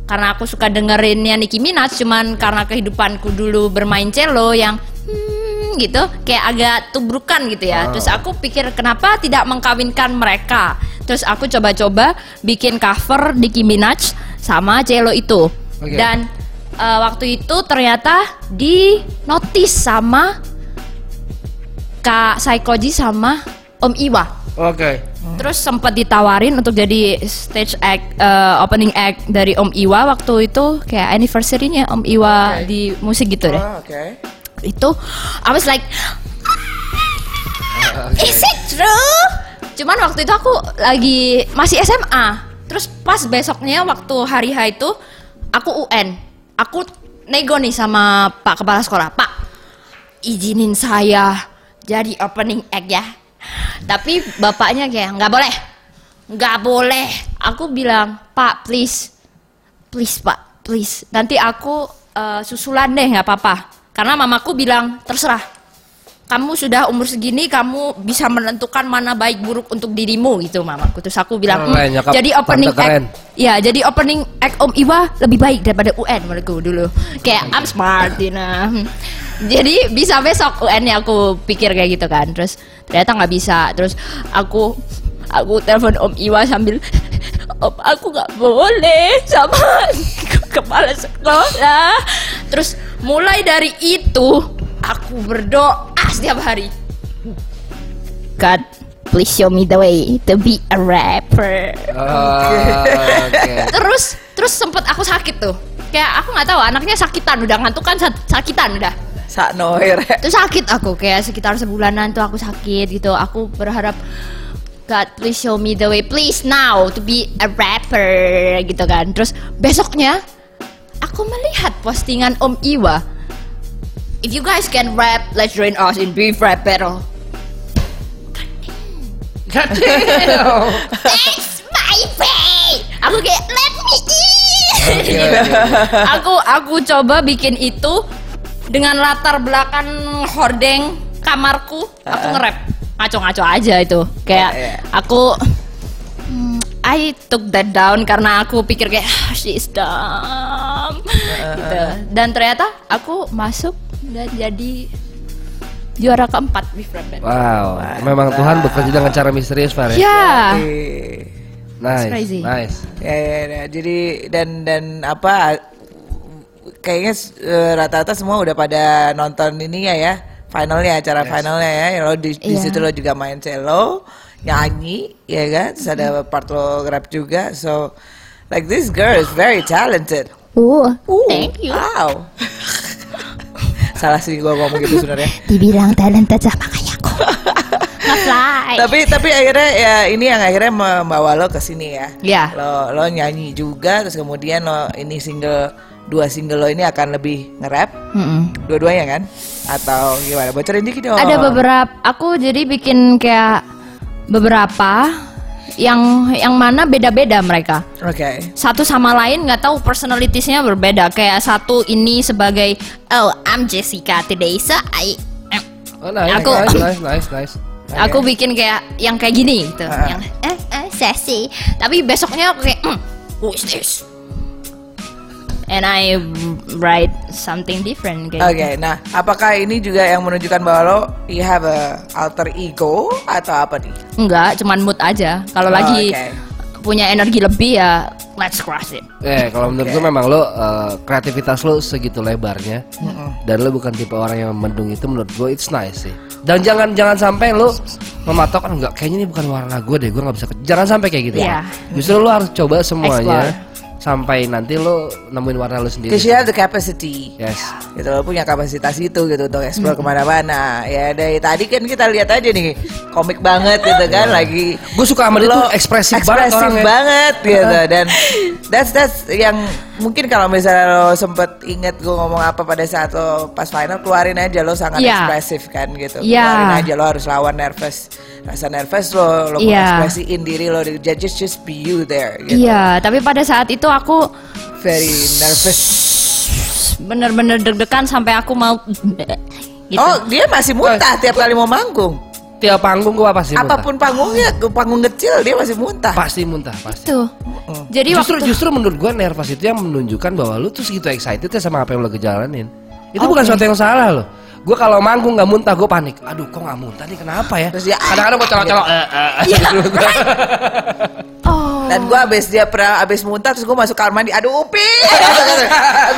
karena aku suka dengerinnya Nicki Minaj, cuman karena kehidupanku dulu bermain cello yang hmm, gitu, kayak agak tubrukan gitu ya. Oh. Terus aku pikir kenapa tidak mengkawinkan mereka. Terus aku coba-coba bikin cover Nicki Minaj sama cello itu. Okay. Dan Uh, waktu itu ternyata di notis sama Kak Saykoji sama Om Iwa. Oke. Okay. Terus sempat ditawarin untuk jadi stage act, uh, opening act dari Om Iwa waktu itu kayak anniversary-nya Om Iwa okay. di musik gitu deh. Oh, oke. Okay. Itu I was like uh, okay. Is it true? Cuman waktu itu aku lagi masih S M A. Terus pas besoknya waktu hari H itu aku U N. Aku nego nih sama Pak Kepala Sekolah, Pak izinin saya jadi opening act ya. Tapi bapaknya kayak nggak boleh, nggak boleh. Aku bilang Pak please, please Pak please. Nanti aku uh, susulan deh nggak apa-apa. Karena mamaku bilang terserah. Kamu sudah umur segini, kamu bisa menentukan mana baik buruk untuk dirimu gitu mamaku. Terus aku bilang, oh, hm, jadi opening act, keren. Ya jadi opening act Om Iwa lebih baik daripada U N menurutku dulu. Kayak I'm smart, you know. Jadi bisa besok U N-nya aku pikir kayak gitu kan. Terus ternyata nggak bisa. Terus aku aku telepon Om Iwa sambil Om aku nggak boleh sama kepala sekolah. Terus mulai dari itu aku berdoa setiap hari. God, please show me the way to be a rapper. Oh, okay. Terus, terus sempet aku sakit tuh. Kayak aku nggak tahu anaknya sakitan udah ngantuk kan sakitan udah. Saknoir. Terus sakit aku kayak sekitar sebulanan tuh aku sakit gitu. Aku berharap God, please show me the way, please now to be a rapper gitu kan. Terus besoknya aku melihat postingan Om Iwa. If you guys can rap, let's join us in Beef Rap Battle. God damn. That's my way. Aku kayak let me in. Okay, okay. Aku aku coba bikin itu dengan latar belakang hordeng kamarku. Aku nge-rap. ngaco-ngaco aja itu. Kayak oh, yeah. aku hmm, I took that down karena aku pikir kayak ah, she's dumb uh. gitu. Dan ternyata aku masuk dan jadi juara keempat Beef Rap Battle. Wow, wow. Memang wow. Tuhan bekerja dengan cara misterius, Farah. Iya. Yeah. Nice, crazy. Nice. Ya, ya, ya. Jadi dan dan apa? Kayaknya uh, rata-rata semua udah pada nonton ininya ya, finalnya, acara yes. finalnya ya. Lo di, yeah. di situ lo juga main cello, nyanyi, ya kan? Terus ada part lo rap juga. So, like this girl is very talented. Oh, thank you. Wow. Salah sih gue ngomong gitu sebenarnya. Dibilang talented sama kayak aku. Tapi tapi akhirnya ya ini yang akhirnya membawa lo ke sini ya. Iya. Yeah. Lo lo nyanyi juga, terus kemudian lo ini single. Dua single lo ini akan lebih nge-rap mm-hmm. dua-duanya kan? Atau gimana? Bocorin dikit dong. Ada beberapa, aku jadi bikin kayak beberapa yang yang mana beda-beda mereka. Oke. Okay. Satu sama lain nggak tahu personalitiesnya berbeda. Kayak satu ini sebagai oh I'm Jessica today so I. Oh nice, aku, nice, nice, nice, nice. Okay. Aku bikin kayak yang kayak gini gitu. Uh-huh. Yang eh eh sexy. Tapi besoknya aku kayak mm, who is this? And I write something different. Oke, okay, nah apakah ini juga yang menunjukkan bahwa lo you have a alter ego atau apa nih? Enggak, cuman mood aja. Kalau oh, lagi okay. punya energi lebih ya let's crush it. Eh, yeah, kalau menurut gue okay. memang lo uh, kreativitas lo segitu lebarnya mm-hmm. dan lo bukan tipe orang yang mendung itu menurut gue it's nice sih. Dan jangan jangan sampai lo mematok enggak kayaknya ini bukan warna gue deh, gue nggak bisa. Jangan sampai kayak gitu. Yeah. Ya. Justru lo harus coba semuanya. Explore. Sampai nanti lo nemuin warna lo sendiri. Because you have the capacity. Yes. Gitu lo punya kapasitas itu gitu untuk explore mm-hmm. kemana-mana. Ya dari tadi kan kita lihat aja nih komik banget gitu kan yeah. lagi. Gue suka sama lo, itu ekspresif, ekspresif banget, banget gitu dan that's that's yang mungkin kalau misalnya lo sempet inget gue ngomong apa pada saat lo pas final keluarin aja lo sangat yeah. ekspresif kan gitu. Yeah. Keluarin aja lo harus lawan nervous. Rasa nervous lo, lo yeah. ekspresiin diri lo, the judges just be you there gitu. Iya, yeah, tapi pada saat itu aku very nervous, bener-bener deg-degan sampai aku mau gitu. Oh, dia masih muntah tiap kali mau manggung. Tiap panggung gua pasti muntah. Apapun panggungnya, panggung kecil dia masih muntah. Pasti muntah, pasti. Tuh. Mm-hmm. Jadi justru waktu... justru menurut gua nervous itu yang menunjukkan bahwa lu tuh segitu excited ya sama apa yang lo jalanin. Itu okay. bukan sesuatu yang salah loh. Gue kalau manggung nggak muntah gue panik. Aduh, kok nggak muntah nih kenapa ya? Terus dia, kadang-kadang gue colok-colok. Ya. Ya. Oh. Dan gue abis dia pernah abis muntah terus gue masuk kamar mandi. Aduh, Upi.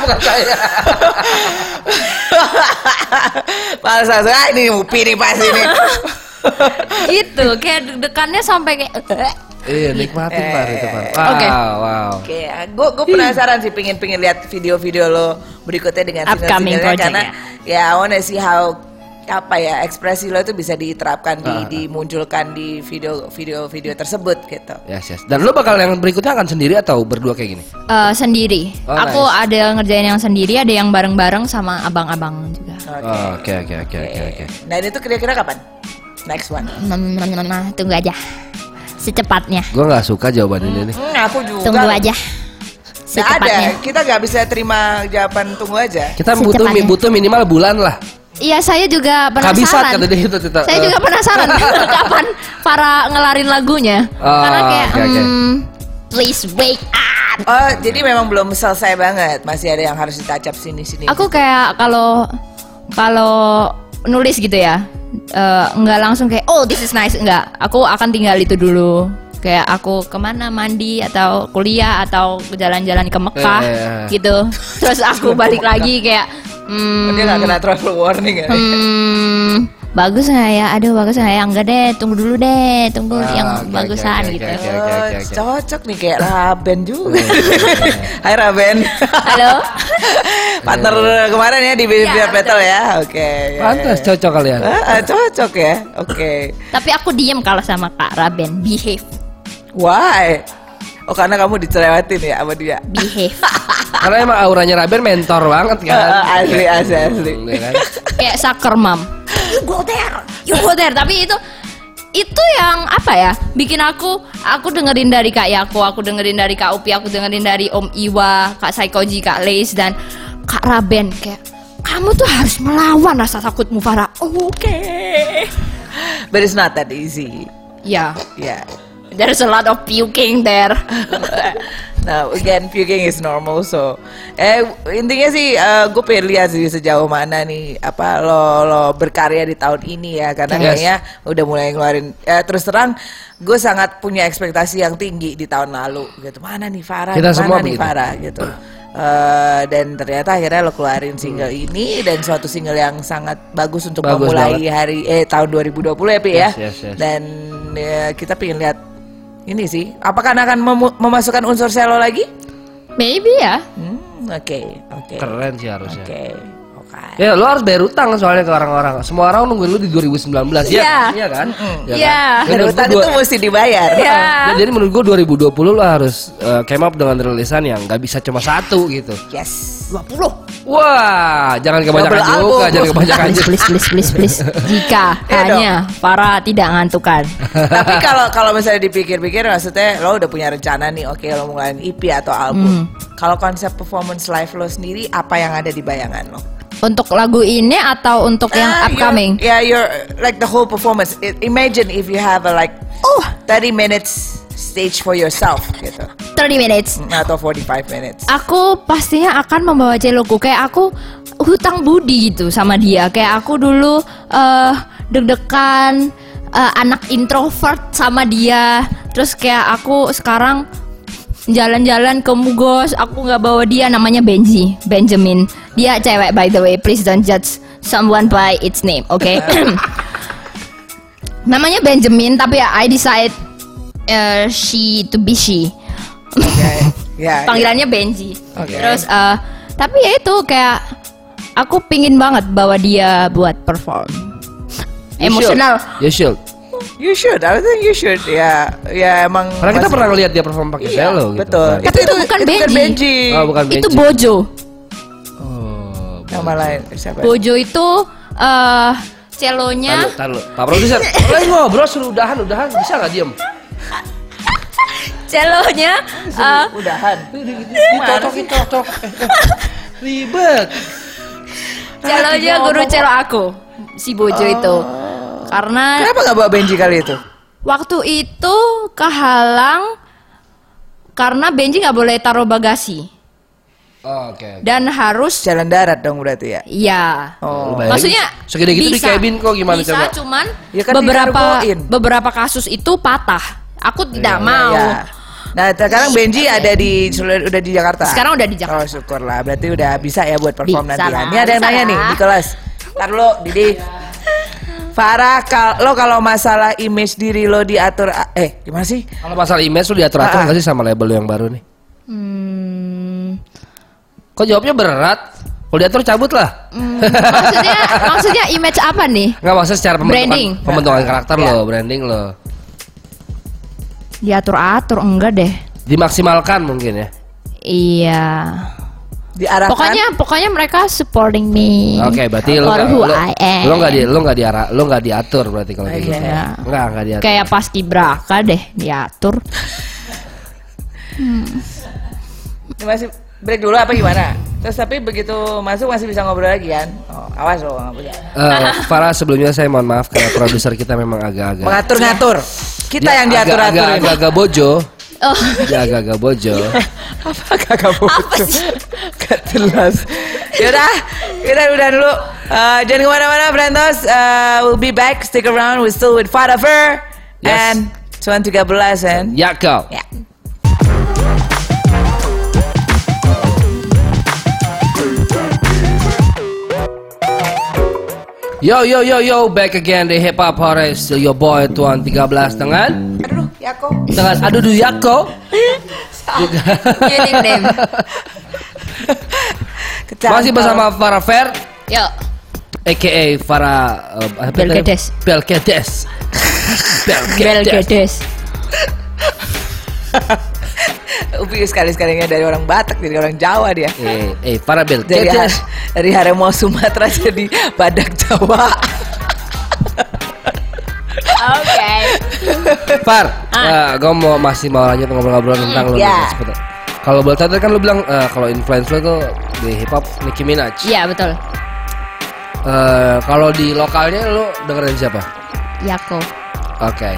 Bukan saya. Malas saya ah, ini Upi nih pas ini. Itu kayak deg-degannya sampai kayak. Iya, nikmatin eh, Pak itu Pak. Wow, okay. wow. Oke, okay. gue penasaran sih, pingin-pingin lihat video-video lo berikutnya dengan single-singlenya karena ya, I wanna see how apa ya ekspresi lo itu bisa diterapkan, di, uh, dimunculkan di video-video-video tersebut gitu. Yes, yes. Dan lo bakal yang berikutnya akan sendiri atau berdua kayak gini? Uh, sendiri. Oh, aku nice. Ada ngerjain yang sendiri, ada yang bareng-bareng sama abang-abang juga. Oke, oke, oke, oke, oke. Nah, ini tuh kira-kira kapan? Next one. Tunggu aja. Secepatnya. Gue nggak suka jawaban hmm, ini nih. Aku juga. Tunggu aja. Secepatnya. Gak ada. Kita nggak bisa terima jawaban tunggu aja. Kita butuh, butuh minimal bulan lah. Iya, saya juga penasaran. Kabisat, kata dia itu, kita, saya uh. juga penasaran kapan Farah ngelarin lagunya. Oh, karena kayak, okay, okay. Um, please wake up. Oh, jadi memang belum selesai banget. Masih ada yang harus ditacap sini-sini. Aku kayak kalau kalau nulis gitu ya. Uh, nggak langsung kayak oh this is nice, nggak, aku akan tinggal itu dulu kayak aku kemana mandi atau kuliah atau jalan-jalan ke Mekah eh. gitu terus aku balik lagi kayak hmm, dia nggak kena travel warning ya hmm, bagus nggak ya, aduh bagus nggak ya, enggak deh tunggu dulu deh tunggu oh, yang okay, bagusan okay, okay, gitu okay, okay, okay, okay. Cocok nih kayak Raben juga. Hai Raben, halo partner kemarin ya di Beef Rap Battle ya, oke pantas cocok kalian ah, cocok ya, oke okay. Tapi aku diem kalau sama Kak Raben, behave. Why? Oh karena kamu dicelewatin ya sama dia. Behave. Karena emang auranya Raben mentor banget kan. Uh, asli asli asli. Kayak soccer mom. You go there, you go there. Tapi itu itu yang apa ya? Bikin aku aku dengerin dari Kak Yako, aku dengerin dari Kak Upi, aku dengerin dari Om Iwa, Kak Saykoji, Kak Leis dan Kak Raben kayak kamu tuh harus melawan rasa takutmu Farah. Oke. Okay. But it's not that easy. Yeah. Yeah. There's a lot of puking there. Nah, again, puking is normal, so eh intinya sih uh, gue pengen lihat sih sejauh mana nih apa lo lo berkarya di tahun ini ya, karena yes. kayaknya udah mulai ngeluarin eh, terus terang gue sangat punya ekspektasi yang tinggi di tahun lalu gitu. Mana nih Farah? Kita semua nih Farah gitu. Uh, dan ternyata akhirnya lo keluarin single hmm. ini, dan suatu single yang sangat bagus untuk bagus memulai banget. hari eh tahun dua ribu dua puluh ya Pi, yes, ya. Yes, yes. Dan ya, kita pengen lihat ini sih, apakah akan mem- memasukkan unsur selo lagi? Maybe ya. Hmm, oke, okay, oke. Okay. Keren sih harusnya. Oke. Okay. Okay. Ya, lo harus bayar utang soalnya ke orang-orang. Semua orang nungguin lo di dua ribu sembilan belas yeah. ya. Iya kan? Iya. Yeah. Kan? Yeah. Utang gua, itu mesti dibayar. Iya. Yeah. Nah, jadi menurut gua dua ribu dua puluh lo harus uh, came up dengan rilisan yang enggak bisa cuma satu gitu. Yes. dua puluh. Wah, jangan kebanyakan juga, jangan kebanyakan. Please, please, please, please. Jika hanya Farah tidak ngantukan. Tapi kalau kalau misalnya dipikir-pikir, maksudnya lo udah punya rencana nih, oke okay, lo mulai E P atau album. Hmm. Kalau konsep performance live lo sendiri, apa yang ada di bayangan lo? Untuk lagu ini atau untuk uh, yang upcoming? You're, yeah, you're like the whole performance. Imagine if you have a like oh thirty minutes stage for yourself gitu. thirty minutes atau forty-five minutes. Aku pastinya akan membawa celokku, kayak aku hutang budi gitu sama dia. Kayak aku dulu uh, deg-degan uh, anak introvert sama dia. Terus kayak aku sekarang jalan-jalan ke Mugos, aku nggak bawa dia, namanya Benji, Benjamin. Dia cewek, by the way, please don't judge someone by its name, oke? Okay? Namanya Benjamin, tapi I decide uh, she to be she. Okay. Yeah, panggilannya yeah. Benji. Okay. Terus, uh, tapi ya itu kayak aku pingin banget bawa dia buat perform. You emosional. Should. You should. You should, I think you should. Ya, ya emang. Karena kita pernah ngeliat dia perform pakai iya, cello gitu. Betul. Nah, tapi itu, itu bukan itu Benji. Benji. Oh, bukan Benji. Itu Bojo. Oh. Nama lain siapa? Bojo itu uh, celonya. Taruh, taruh. Pak produser, boleh ngobrol suruh udahan, udahan bisa nggak diem? Celonya. Uh, udahan. Dicocok, dicocok. Ribet. Celonya guru celo aku, si Bojo oh. itu. Karena kenapa nggak bawa Benji kali itu? Waktu itu kehalang karena Benji nggak boleh taruh bagasi. Oh, oke. Okay, okay. Dan harus jalan darat dong berarti ya? Iya. Oh. Maksudnya segede gitu di cabin kok gimana bisa, coba? Bisa, cuman ya kan beberapa beberapa kasus itu patah. Aku tidak ya, mau. Ya, ya. Nah, sekarang Benji okay. ada di udah di Jakarta. Sekarang udah di Jakarta. Oh, syukurlah. Berarti udah bisa ya buat perform bisa nanti. Lah, ini ada yang nanya nih di kelas. Ntar lo, Didi. Farah, kal- lo kalau masalah image diri lo diatur, a- eh gimana sih? Kalau masalah image lo diatur-atur nggak sih sama label lo yang baru nih? Hmm. Kok jawabnya berat? Kalau diatur cabut lah. Hmm, maksudnya, maksudnya image apa nih? Nggak, maksudnya secara pembentukan, branding. Pembentukan karakter ya. Lo, branding lo. Diatur-atur enggak deh? Dimaksimalkan mungkin ya? Iya. Diarahkan? Pokoknya pokoknya mereka supporting me. Oke, okay, berarti lo enggak lo enggak di lo enggak diarah, lo enggak diatur berarti kalau kayak gitu. Enggak, enggak diatur. Kayak paskibraka deh, diatur. hmm. Masih break dulu apa gimana? Terus tapi begitu masuk masih bisa ngobrol lagi kan? Oh, awas lo enggak boleh. Eh, Farah sebelumnya saya mohon maaf karena produser kita memang agak-agak mengatur-ngatur. Kita dia yang diatur-atur. Agak-agak bojo. Oh. Ya agak-agak bojo. Apa agak-agak bojo? Gak jelas. Yaudah, kita udah dulu. Uh, jangan kemana-mana, Brantos. Uh, we'll be back. Stick around. We're still with Farah Fair yes. and twenty thirteen and Yakko. Yeah. Yo yo yo yo, back again the hip hop horror, still your boy twenty thirteen dengan Aduh Yako dengan Aduh Duh Yako juga unique name. Masih bersama Farah Fair yo aka Farah uh, Belgedes Belgedes Belgedes Upi sekali-sekalinya dari orang Batak jadi orang Jawa dia. Eh, eh Farah Belgedes dari, dari harimau Sumatera jadi badak Jawa. Oke. Okay. Far, ah. uh, gue mau masih mau lanjut ngobrol-ngobrol tentang mm, lo yeah. sebentar. Kalau boleh tahu kan lo bilang uh, kalau influence lo tuh di hip hop Nicki Minaj. Iya yeah, betul. Uh, kalau di lokalnya lo dengerin siapa? Yako. Oke. Okay.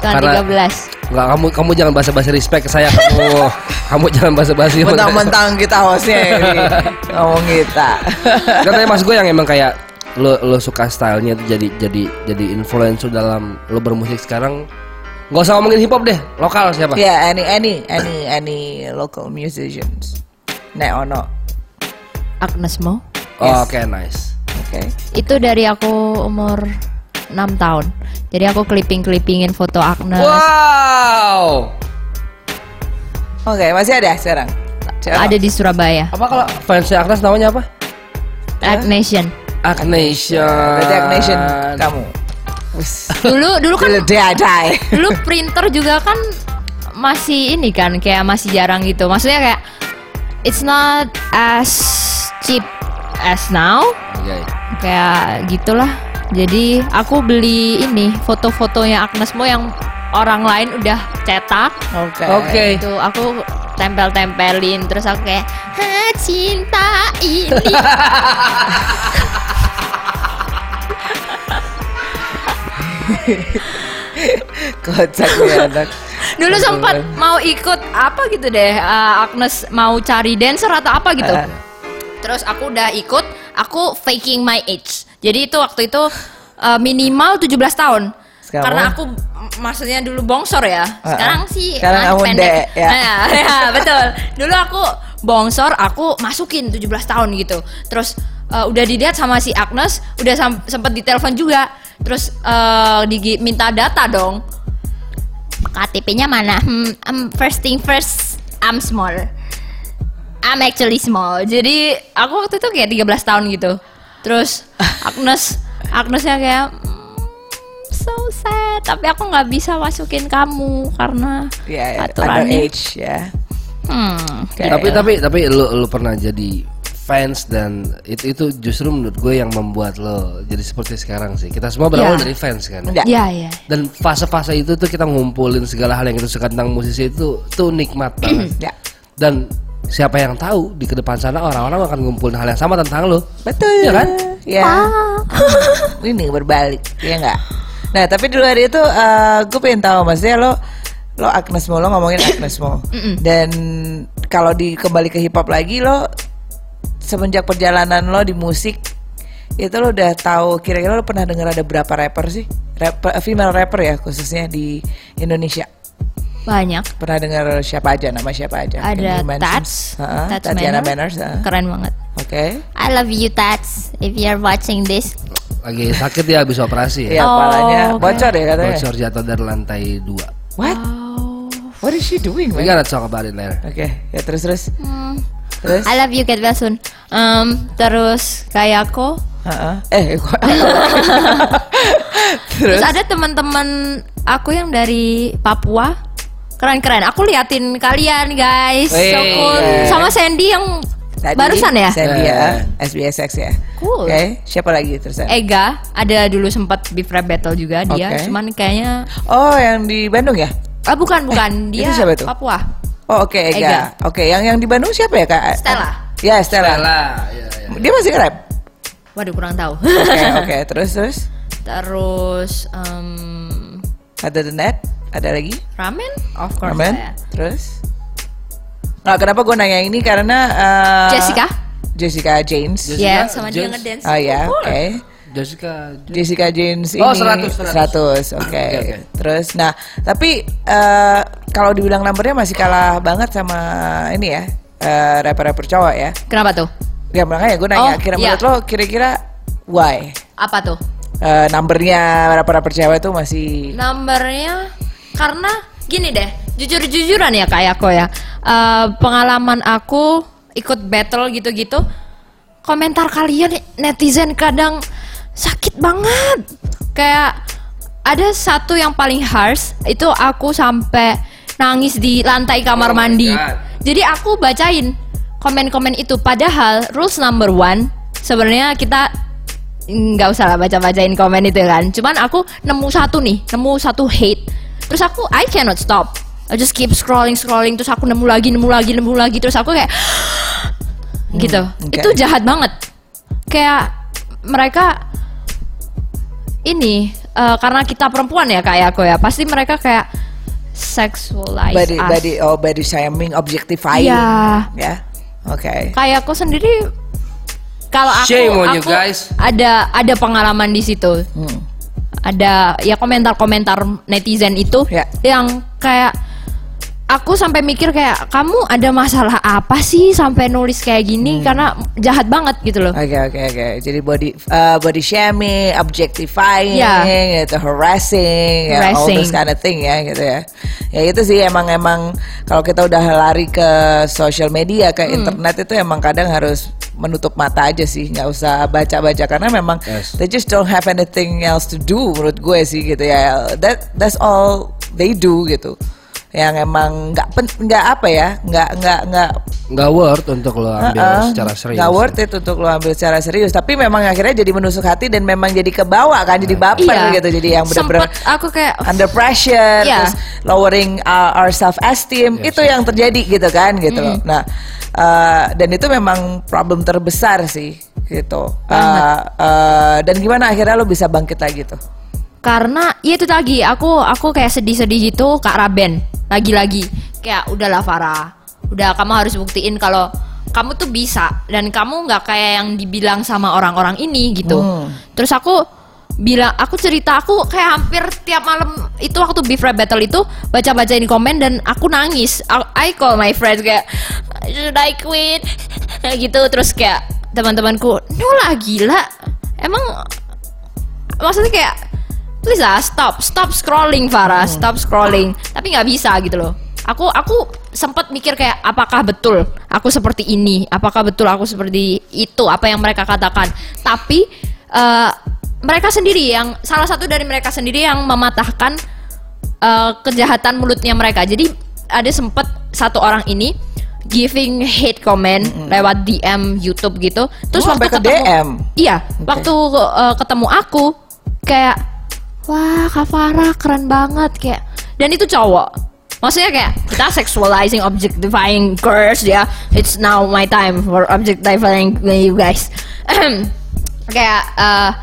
Karena tiga belas. Enggak, kamu kamu jangan basa-basi respect ke saya. Kamu kamu jangan basa-basi. Mentang-mentang kita hostnya ini. Ngomong kita. Katanya mas gue yang emang kayak lo lo suka stylenya tuh jadi jadi jadi influencer dalam lo bermusik sekarang. Enggak usah ngomongin hip hop deh. Lokal siapa? Yeah, any any any any local musicians. Nek ono. Agnez Mo. Oh, yes. Oke, okay, nice. Oke. Okay. Itu dari aku umur enam tahun. Jadi aku clipping-clippingin foto Agnez. Wow. Oke, okay, masih ada sekarang? Siapa? Ada di Surabaya. Apa kalau fansnya Agnez namanya apa? Acnation. Acnation. Berarti Acnation kamu. Dulu dulu kan dulu printer juga kan masih ini kan kayak masih jarang gitu. Maksudnya kayak it's not as cheap as now. Okay. Kayak gitulah. Jadi aku beli ini foto-fotonya Agnez Mo yang orang lain udah cetak. Oke. Okay. Itu okay. Aku tempel-tempelin terus aku kayak ha, cinta ini. Kocak ya anak. Dulu sempat mau ikut apa gitu deh, uh, Agnez mau cari dancer atau apa gitu. Uh. Terus aku udah ikut, aku faking my age. Jadi itu waktu itu uh, minimal tujuh belas tahun. Sekarang karena aku maksudnya dulu bongsor ya. Sekarang uh-uh. sih sekarang aku pendek. De, ya. Nah, ya, betul. Dulu aku bongsor, aku masukin tujuh belas tahun gitu. Terus uh, udah dilihat sama si Agnez, udah sam- sempet ditelepon juga. Terus uh, diminta data dong. K T P-nya mana? Hmm, um, first thing first, I'm small. I'm actually small. Jadi aku waktu itu kayak tiga belas tahun gitu. Terus Agnez, Agnesnya kayak so sad. Tapi aku nggak bisa masukin kamu karena yeah, aturan age ya. Hmm, okay. Tapi tapi tapi lu lu pernah jadi fans dan itu itu justru menurut gue yang membuat lo jadi seperti sekarang sih. Kita semua berawal yeah. dari fans kan. Iya yeah, iya. Yeah. Dan fase-fase itu tuh kita ngumpulin segala hal yang kita suka tentang musisi itu tuh nikmat banget. Yeah. Dan siapa yang tahu di kedepan sana orang-orang akan ngumpulin hal yang sama tentang lo. Betul ya kan? Ya. Ah. Ini berbalik, ya enggak? Nah, tapi dulu hari itu uh, gue pengen tahu maksudnya lo lo Agnez Mo, lo ngomongin Agnez Mo. Dan kalau di kembali ke hip hop lagi lo semenjak perjalanan lo di musik itu lo udah tahu kira-kira lo pernah dengar ada berapa rapper sih? Rapper, female rapper ya khususnya di Indonesia. Banyak. Pernah dengar siapa aja, nama siapa aja? Ada Tats, Tats Tatiana Manners. Keren banget. Oke. Okay. I love you Tats, if you're watching this. Lagi sakit ya habis operasi ya. Iya, oh, palanya okay. bocor ya katanya. Bocor jatuh dari lantai dua. What? Oh. What is she doing? We gotta talk about it later. Oke, okay. ya terus-terus. Hmm. Terus? I love you get well soon. Um, terus kayak aku. Uh-uh. Eh, aku. terus? Terus ada teman-teman aku yang dari Papua. Keren-keren, aku liatin kalian guys. Wey, so cool. Yeah. Sama Sandy yang Sandy, barusan ya? Sandy ya, yeah. S B S X ya. Cool. Oke, okay. Siapa lagi terus? Ega, ada dulu sempat Beef Rap Battle juga dia, okay. Cuman kayaknya oh, yang di Bandung ya? Ah, bukan, bukan. Eh, dia siapa tuh? Papua. Oh, oke okay, Ega. Ega. Oke, okay. yang yang di Bandung siapa ya, Kak? Stella. Ya, Stella. Stella. Ya, ya. Dia masih nge-rap? Waduh, kurang tahu. Oke, okay, oke. Okay. Terus terus. Terus um... ada The Net. Ada lagi? Ramen, of course. Ramen. Saya. Terus? Nah, kenapa gue nanya ini karena uh, Jessica. Jessica James. Iya, yeah, sama James. Dia ngedance. Oh ya, yeah, oke. Okay. Jessica. Jessica James ini. Oh seratus. Oke. Okay. Okay, okay. Terus, nah tapi uh, kalau dibilang numbernya masih kalah banget sama ini ya uh, rapper-rapper cowok ya. Kenapa tuh? Ya makanya gue nanya. Oh, kira yeah. menurut lo kira-kira why? Apa tuh? Uh, numbernya rapper-rapper cewek tuh masih. Numbernya. Karena gini deh, jujur-jujuran ya kayak aku ya, uh, pengalaman aku ikut battle gitu-gitu, komentar kalian netizen kadang sakit banget. Kayak ada satu yang paling harsh, itu aku sampai nangis di lantai kamar oh mandi. Jadi aku bacain komen-komen itu, padahal rules number one sebenarnya kita nggak usah lah baca-bacain komen itu kan. Cuman aku nemu satu nih, nemu satu hate. Terus aku, I cannot stop. I just keep scrolling, scrolling. Terus aku nemu lagi, nemu lagi, nemu lagi. Terus aku kayak hmm, gitu. Okay. Itu jahat banget. Kayak mereka ini uh, karena kita perempuan ya kayak aku ya, pasti mereka kayak sexualize body, us. Body, oh body shaming, objectifying. Ya. Yeah. Oke. Okay. Kayak aku sendiri, kalau aku, aku guys. ada ada pengalaman di situ. Hmm. Ada ya komentar-komentar netizen itu yeah. yang kayak aku sampai mikir kayak kamu ada masalah apa sih sampai nulis kayak gini hmm. karena jahat banget gitu loh. Oke okay, oke okay, oke. Okay. Jadi body uh, body shaming, objectifying, yeah. gitu, harassing, harassing. Ya, all those kind of thing ya gitu ya. Ya itu sih emang emang kalau kita udah lari ke social media ke hmm. internet itu emang kadang harus menutup mata aja sih, nggak usah baca-baca karena memang yes. they just don't have anything else to do menurut gue sih gitu ya. That that's all they do gitu. Yang emang nggak nggak apa ya nggak nggak nggak nggak worth untuk lo ambil uh-uh, secara serius nggak worth itu untuk lo ambil secara serius tapi memang akhirnya jadi menusuk hati dan memang jadi kebawa kan jadi baper iya. gitu jadi yang benar-benar aku kayak under pressure yeah. terus lowering our, our self esteem yes, itu yes. yang terjadi gitu kan gitu mm. loh nah uh, dan itu memang problem terbesar sih gitu uh, uh, dan gimana akhirnya lo bisa bangkit lagi tuh karena ya itu lagi aku aku kayak sedih-sedih gitu Kak Raben. Lagi-lagi kayak udahlah Farah, udah kamu harus buktiin kalau kamu tuh bisa dan kamu nggak kayak yang dibilang sama orang-orang ini gitu. Hmm. Terus aku bilang, aku cerita aku kayak hampir tiap malam itu waktu Beef Rap Battle itu baca-bacain komen dan aku nangis. I, I call my friends kayak should I quit gitu. Terus kayak teman-temanku, nolah gila, emang maksudnya kayak please lah, stop, stop scrolling Farah, hmm. stop scrolling. Tapi nggak bisa gitu loh. Aku, aku sempat mikir kayak apakah betul aku seperti ini, apakah betul aku seperti itu, apa yang mereka katakan. Tapi uh, mereka sendiri yang salah satu dari mereka sendiri yang mematahkan uh, kejahatan mulutnya mereka. Jadi ada sempat satu orang ini giving hate comment mm-hmm. lewat D M YouTube gitu. Terus oh, waktu ketemu, D M. Iya, okay. waktu uh, ketemu aku kayak wah Kak Farah keren banget kayak dan itu cowok maksudnya kayak kita sexualizing objectifying girls ya yeah. It's now my time for objectifying you guys kayak uh,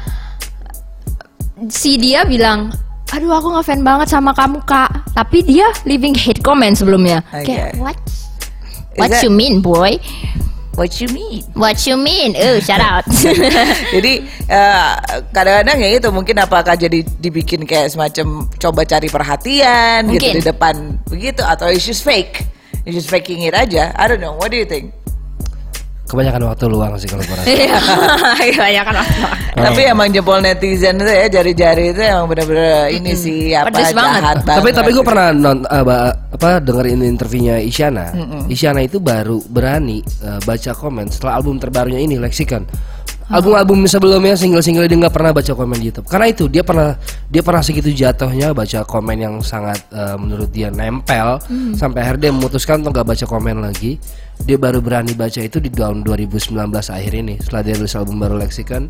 si dia bilang aduh aku ngefan banget sama kamu Kak tapi dia leaving hate comment sebelumnya okay. Kayak what what that- you mean boy what you mean? What you mean? Oh, shout out. Jadi uh, kadang-kadang ya itu mungkin apakah jadi dibikin kayak semacam coba cari perhatian mungkin. Gitu di depan begitu atau it's just fake, it's just faking it aja. I don't know. What do you think? Kebanyakan waktu luang sih kalau berasa. Kebanyakan waktu. Tapi emang jebol netizen itu ya jari-jari itu emang benar-benar ini mm-hmm. sih apa pedes banget. Jahat banget. Tapi tapi gue pernah non, uh, apa dengerin interviewnya Isyana. Mm-hmm. Isyana itu baru berani uh, baca komen setelah album terbarunya ini Lexicon. Album-album sebelumnya single-single dia nggak pernah baca komen di YouTube. Karena itu dia pernah dia pernah segitu jatuhnya baca komen yang sangat uh, menurut dia nempel hmm. sampai akhirnya dia memutuskan untuk nggak baca komen lagi. Dia baru berani baca itu di tahun dua ribu sembilan belas akhir ini. Setelah dia rilis album baru Lexicon,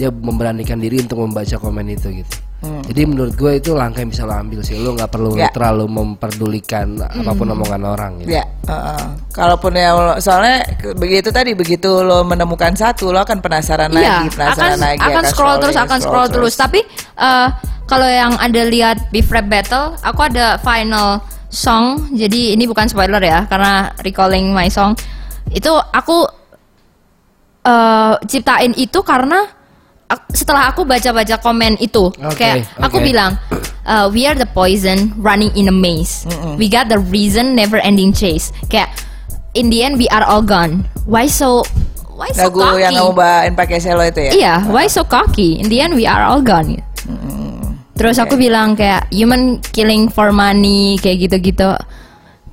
dia memberanikan diri untuk membaca komen itu gitu. Hmm. Jadi menurut gue itu langkah yang bisa lo ambil sih. Lo nggak perlu yeah. terlalu memperdulikan hmm. apapun omongan orang. Gitu. Ya, yeah. uh-uh. Kalaupun ya soalnya begitu tadi begitu lo menemukan satu lo akan penasaran yeah. lagi, penasaran akan, lagi. Akan, akan scroll terus, akan scroll, scroll terus. terus. Tapi uh, kalau yang ada lihat Beef Rap Battle, aku ada final song. Jadi ini bukan spoiler ya, karena recalling my song itu aku uh, ciptain itu karena setelah aku baca-baca komen itu okay, kayak aku okay. bilang uh, we are the poison running in a maze mm-mm. we got the reason never ending chase kayak in the end we are all gone why so why so lagu cocky lagu yang kamu bawain pakai selo itu ya iya oh. why so cocky in the end we are all gone mm-mm. terus okay. aku bilang kayak human killing for money kayak gitu-gitu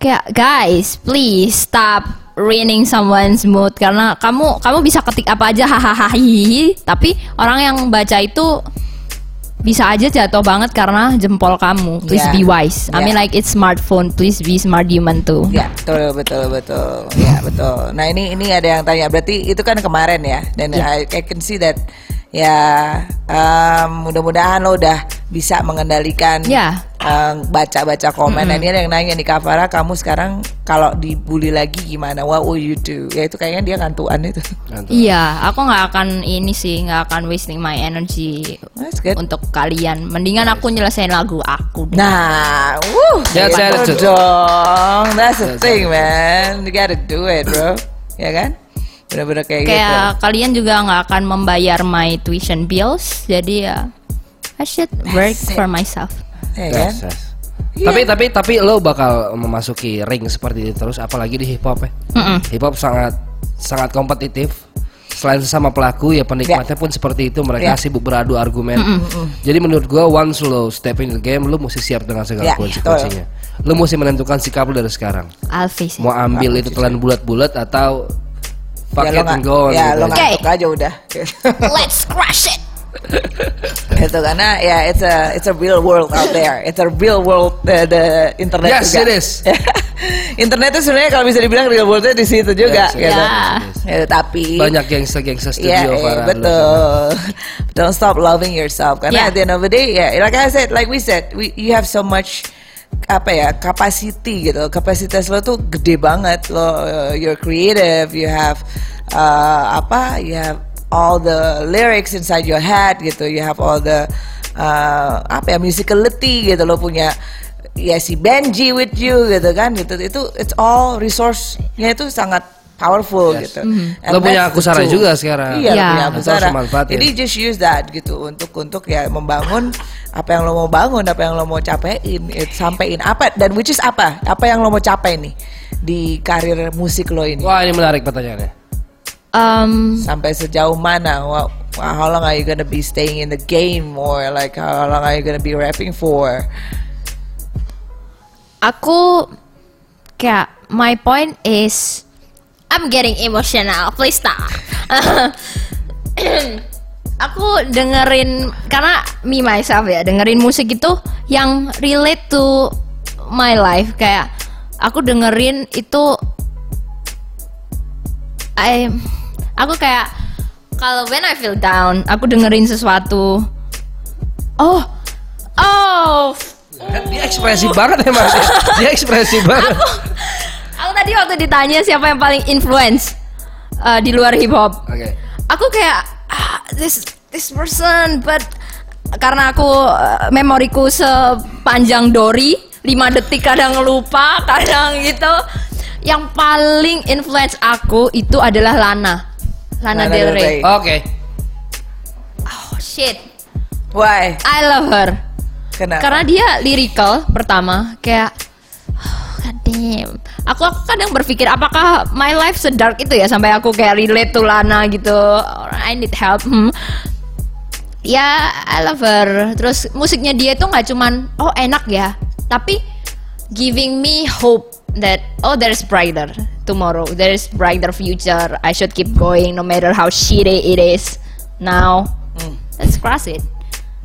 kayak guys please stop ruining someone's mood karena kamu kamu bisa ketik apa aja hahaha tapi orang yang baca itu bisa aja jatuh banget karena jempol kamu. Please yeah. be wise. Yeah. I mean like it's smartphone. Please be smart human too. Ya yeah, betul betul betul. Ya yeah, betul. Nah ini ini ada yang tanya berarti itu kan kemarin ya dan yeah. I, I can see that ya um, mudah-mudahan lo udah bisa mengendalikan yeah. um, baca-baca komen. Mm-hmm. Dan ini yang nanya nih, Kak Farah, kamu sekarang kalau dibully lagi gimana? What will you do? Ya itu kayaknya dia ngantuan itu. Iya, yeah, aku nggak akan ini sih, nggak akan wasting my energy untuk kalian. Mendingan nice. Aku nyelesain lagu aku. Nah, wuh, that's it dong. That's the thing, man. You gotta do it, bro. Ya kan? Bener-bener kayak, kayak gitu. Kalian juga nggak akan membayar my tuition bills, jadi ya uh, I should work that's for it. Myself. Ya kan? Yeah. Tapi tapi tapi lo bakal memasuki ring seperti itu terus, apalagi di hip hop ya. Mm-mm. Hip hop sangat sangat kompetitif. Selain sesama pelaku ya penikmatnya yeah. pun seperti itu, mereka yeah. sibuk beradu argumen. Mm-mm. Jadi menurut gua once lo step in the game, lo mesti siap dengan segala yeah. konsekuensinya. Yeah. Lo mesti menentukan sikap lo dari sekarang. Alfis. Mau ambil Alfis. Itu telan bulat-bulat atau pakai tenggon, ya lo ngantuk aja udah. Let's crush it. Itu karena ya yeah, it's a it's a real world out there. It's a real world the, the internet yes, juga. Yes, it is. Internet itu sebenarnya kalau bisa dibilang real worldnya di situ juga. Yes, gitu. Yeah. Ya, tapi banyak gangsta-gangsta studio yeah, para. Betul. Don't stop loving yourself. Karena yeah. at the end of the day, ya yeah, like I said, like we said, we you have so much. Apa ya, capacity gitu, kapasitas lo tuh gede banget lo, you're creative, you have uh, apa, you have all the lyrics inside your head gitu, you have all the uh, apa ya, musicality gitu, lo punya ya si Benji with you gitu kan, gitu itu it's all resource-nya itu sangat powerful yes. gitu. Mm-hmm. Lo punya Akusara juga sekarang. Iya, yeah. punya Akusara. Jadi just use that gitu untuk untuk ya membangun apa yang lo mau bangun, apa yang lo mau capein, sampein apa dan which is apa? Apa yang lo mau capai nih di karir musik lo ini? Wah, ini menarik pertanyaannya. Um, Sampai sejauh mana? Wow, how long are you gonna be staying in the game or like how long are you gonna be rapping for? Aku kayak my point is I'm getting emotional, please stop. Aku dengerin, karena me myself ya, dengerin musik itu yang relate to my life. Kayak aku dengerin itu I, aku kayak kalau when I feel down, aku dengerin sesuatu. Oh, oh kan dia ekspresi banget ya Mas. Dia ekspresi banget. Aku tadi waktu ditanya siapa yang paling influence uh, di luar hip hop, okay. aku kayak ah, this this person, but karena aku uh, memoriku sepanjang Dori, lima detik kadang lupa, kadang gitu. Yang paling influence aku itu adalah Lana, Lana, Lana Del Rey. Oke. Okay. Oh shit. Why? I love her. Kenapa? Karena dia lyrical pertama, kayak. Damn. Aku aku kadang berpikir apakah my life sedark itu ya sampai aku kayak relate to Lana gitu. I need help. Hmm. Ya, yeah, I love her. Terus musiknya dia tuh nggak cuman oh enak ya, tapi giving me hope that oh there is brighter tomorrow, there is brighter future. I should keep going no matter how shitty it is now. Mm. Let's cross it.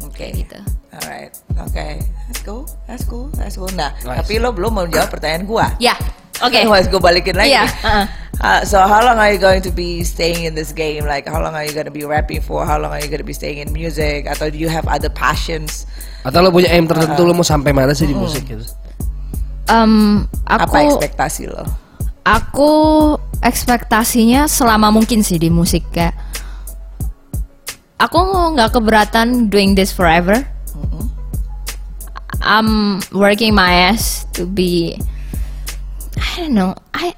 Oke okay. gitu. Alright, oke. Okay. Let's go, let's go, let's go. Nah, nice. Tapi lo belum mau jawab pertanyaan gua. Ya, yeah. oke. Okay. Harus gue balikin lagi. Yeah. Uh-uh. Uh, so how long are you going to be staying in this game? Like how long are you going to be rapping for? How long are you going to be staying in music? Atau do you have other passions? Atau lo punya aim tertentu uh-huh. lo mau sampai mana sih hmm. di musik gitu? Um, aku, apa ekspektasi lo? Aku ekspektasinya selama mungkin sih di musik kayak. Aku nggak keberatan doing this forever. Mm-hmm. I'm working my ass to be. I don't know. I,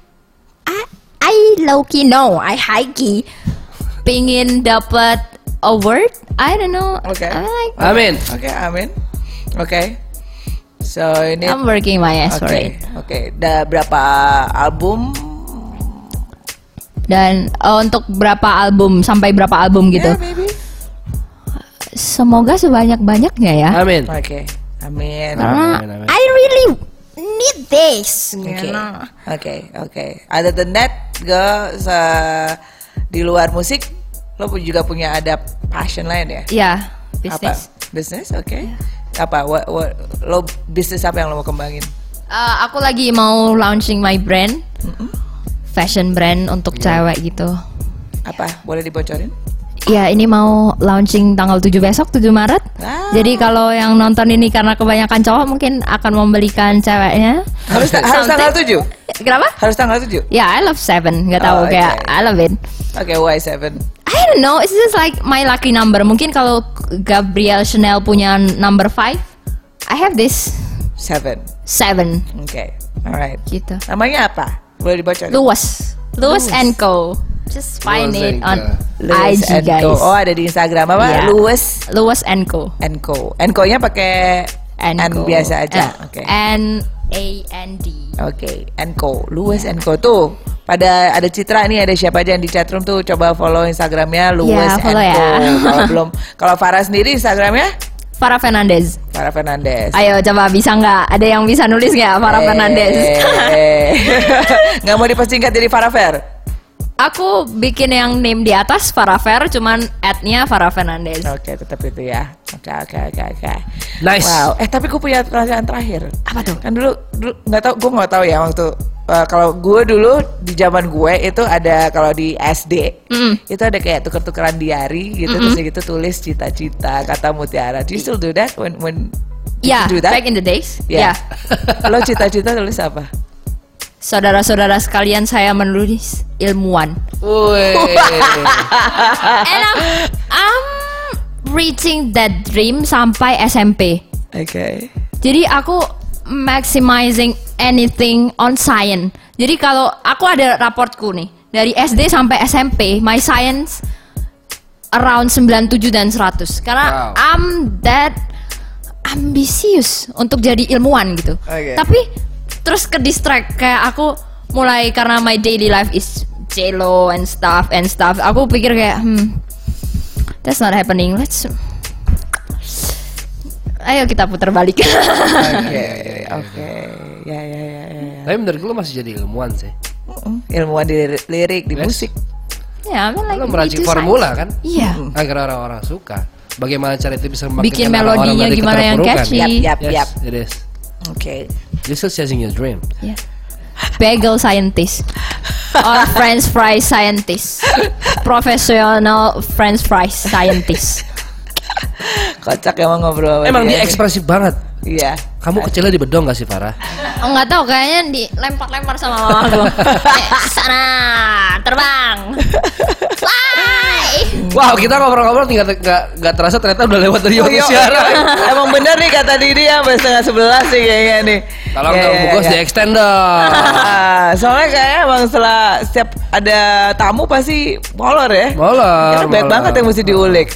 I, I low key no. I high key. Pengen dapat award. I don't know. Okay. I like. Amin. Okay. Amin. Okay. So ini. I'm working my ass okay. for it. Okay. Udah berapa album? Dan oh, untuk berapa album? Sampai berapa album gitu? Yeah, maybe. Semoga sebanyak-banyaknya ya. Amin. Oke. Okay. Amin. Karena amin, amin. I really need this. Oke. Oke. Oke. Other than that, gue se- di luar musik, lo juga punya ada passion lain ya? Iya. Yeah, bisnis. Apa? Bisnis. Oke. Okay. Yeah. Apa? What, what, lo bisnis apa yang lo mau kembangin? Uh, aku lagi mau launching my brand, mm-hmm. fashion brand untuk yeah. cewek gitu. Apa? Yeah. Boleh dibocorin? Ya, ini mau launching tanggal tujuh besok, tujuh Maret. Wow. Jadi kalau yang nonton ini karena kebanyakan cowok mungkin akan membelikan ceweknya. Harus, ta- harus tanggal tujuh? Kenapa? Harus tanggal tujuh? Ya, yeah, I love seven. Gak tau, oh, okay. Kayak I love it. Oke, okay, why seven? I don't know, it's just like my lucky number. Mungkin kalau Gabrielle Chanel punya number five, I have this. Seven? Seven. Oke, okay. Alright. Gitu. Namanya apa? Boleh dibaca? Luas. Luas and Co. Just find Lewis it on Lewis I G guys. Co. Oh, ada di Instagram apa? Yeah. Lewis Lewis and Co. And Co. And Co-nya pakai N biasa aja. Uh, Oke. Okay. N A N D. Oke, okay. And Co. Lewis yeah. and Co tuh. Pada ada Citra nih, ada siapa aja yang di chatroom tuh, coba follow Instagramnya Lewis yeah, and ya. Co. Kalau belum, kalau Farah sendiri Instagramnya? Farah Fernandez. Farah Fernandez. Ayo coba bisa nggak? Ada yang bisa nulis nggak Farah hey. Fernandez? Nggak mau dipersingkat jadi Farah Fair? Aku bikin yang name di atas Farah Fair, cuman ad-nya Farah Fernandez. Oke, okay, tetap itu ya. Oke, okay, oke, okay, oke, okay, oke. Okay. Nice. Wow. Eh, tapi gue punya pertanyaan terakhir. Apa tuh? Kan dulu, dulu nggak tahu, gue nggak tahu ya waktu uh, kalau gue dulu di zaman gue itu ada kalau di S D mm-hmm. itu ada kayak tuker-tukeran diari gitu mm-hmm. terus gitu tulis cita-cita kata mutiara. Do you still do that when when yeah, you do that? Back in the days. Yeah. yeah. Lo cita-cita tulis apa? Saudara-saudara sekalian, saya menulis ilmuwan. Woi. And I'm, I'm reaching that dream sampai S M P. Oke. Okay. Jadi aku maximizing anything on science. Jadi kalau aku ada raportku nih dari S D sampai S M P, my science around sembilan puluh tujuh dan seratus. Karena wow. I'm that ambisius untuk jadi ilmuwan gitu. Okay. Tapi terus ke distract, kayak aku mulai karena my daily life is jello and stuff and stuff. Aku pikir kayak, hmm, that's not happening. Let's, ayo kita putar balik. Oke, okay, oke, okay. ya, ya, ya, ya. Tapi menurut lu masih jadi ilmuwan sih. Uh-uh. Ilmuwan di lirik, di yes. musik. Ya, yeah, like, lu meracik formula kan? Iya. Yeah. Agar orang-orang suka. Bagaimana cara itu bisa bikin melodinya gimana yang catchy? Yap, yap, yap. Oke. Okay. You're still chasing your dream. Yeah. Bagel scientist or French fries scientist. Professional French fries scientist. Kocak emang ngobrol. Emang dia ekspresif banget. Iya. Kamu kecilnya di bedong gak sih Farah? Enggak tahu, kayaknya dilempar-lempar sama mama aku. Sana, terbang. Fly. Wow, kita ngobrol-ngobrol tinggal enggak enggak terasa ternyata udah lewat dari waktu siaran. Emang bener nih kata Didi ya, sampai setengah sebelas sih kayaknya nih. Tolong dong bungkus di extend dong. Soalnya kayaknya emang setelah setiap ada tamu pasti molor ya. Molor. Karena banyak banget yang mesti diulik.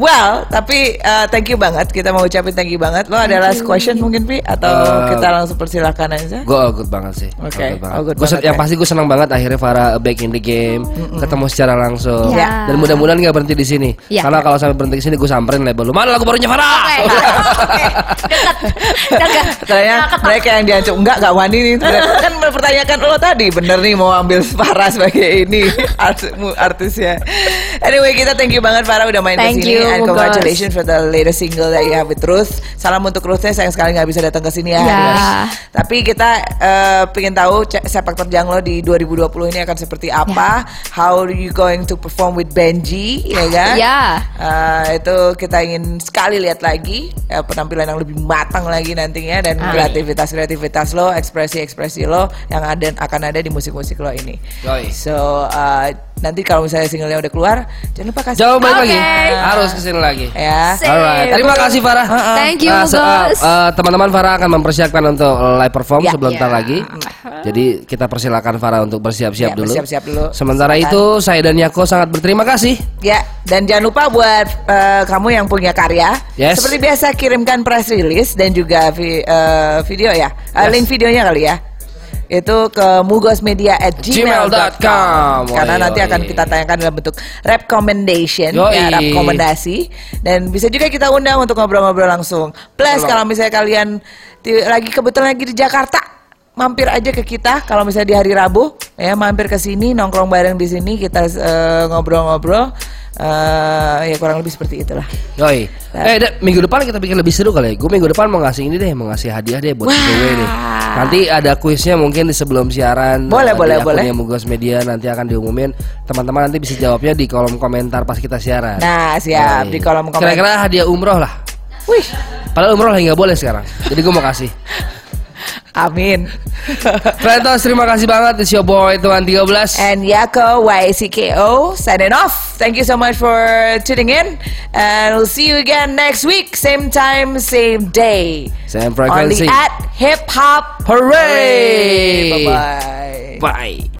Well, tapi uh, thank you banget. Kita mau ucapin thank you banget. Lo ada last question mungkin, Pi? Atau uh, kita langsung persilakan aja? Gue all good banget sih. Oke, okay. all good banget. All good banget se- yang pasti gue senang banget akhirnya Farah back in the game. Mm-mm. Ketemu secara langsung. Yeah. Dan mudah-mudahan gak berhenti di sini. Yeah. Karena kalau sampai berhenti di sini gue samperin label lu. Mana lagu barunya Farah? Oke, oke. Dekat. Ternyata mereka yang diancam. Enggak, gak wani nih. Kan mempertanyakan lo tadi. Bener nih mau ambil Farah sebagai ini. Artisnya. Anyway, kita thank you banget Farah udah main di sini. And congratulations for the latest single that you have with Ruth. Salam untuk Ruthnya, sayang sekali gak bisa datang ke sini ya. Yeah. Tapi kita uh, pengen tahu sepak terjang lo di dua ribu dua puluh ini akan seperti apa. Yeah. How are you going to perform with Benji, ya kan? Yeah. Uh, itu kita ingin sekali lihat lagi uh, penampilan yang lebih matang lagi nantinya dan Aye. kreativitas-kreativitas lo, ekspresi-ekspresi lo yang ada, akan ada di musik-musik lo ini. Aye. So uh, nanti kalau misalnya singlenya udah keluar, jangan lupa kasih. Jauh balik okay. lagi, uh, harus kesini lagi. Ya. Yeah. Alright. Terima kasih Farah. Uh-uh. Thank you uh, so, uh, uh, teman-teman Farah akan mempersiapkan untuk live perform yeah. sebelum yeah. tar lagi. Uh-huh. Jadi kita persilakan Farah untuk bersiap-siap yeah, dulu. Bersiap-siap dulu. Sementara Silahkan. itu saya dan Yako sangat berterima kasih. Ya. Yeah. Dan jangan lupa buat uh, kamu yang punya karya. Yes. Seperti biasa kirimkan press release dan juga vi- uh, video ya. Uh, yes. Link videonya kali ya. Itu ke mugosmedia at gmail dot com karena nanti akan kita tanyakan dalam bentuk rap recommendation ya, rap rekomendasi dan bisa juga kita undang untuk ngobrol-ngobrol langsung. Plus kalau misalnya kalian t- lagi kebetulan lagi di Jakarta, mampir aja ke kita kalau misalnya di hari Rabu ya, mampir ke sini nongkrong bareng di sini kita uh, ngobrol-ngobrol. Uh, ya kurang lebih seperti itulah. Yoi. Eh, da, minggu depan kita bikin lebih seru kali ya. Gue minggu depan mau ngasih ini deh, mau ngasih hadiah deh buat giveaway nih. Nanti ada kuisnya mungkin di sebelum siaran. Boleh, boleh, boleh. Di akunnya Mugos Media nanti akan diumumin. Teman-teman nanti bisa jawabnya di kolom komentar pas kita siaran. Nah, siap. Yoi. Di kolom komentar. Kira-kira hadiah umroh lah. Wih. Padahal umroh lagi nggak boleh sekarang. Jadi gue mau kasih. Amin. Frentos, terima kasih banget. It's your boy Tuan tiga belas and Yako Y C K O signing off. Thank you so much for tuning in and we'll see you again next week, same time, same day, same frequency, only at Hip Hop Hooray. Bye-bye. Bye.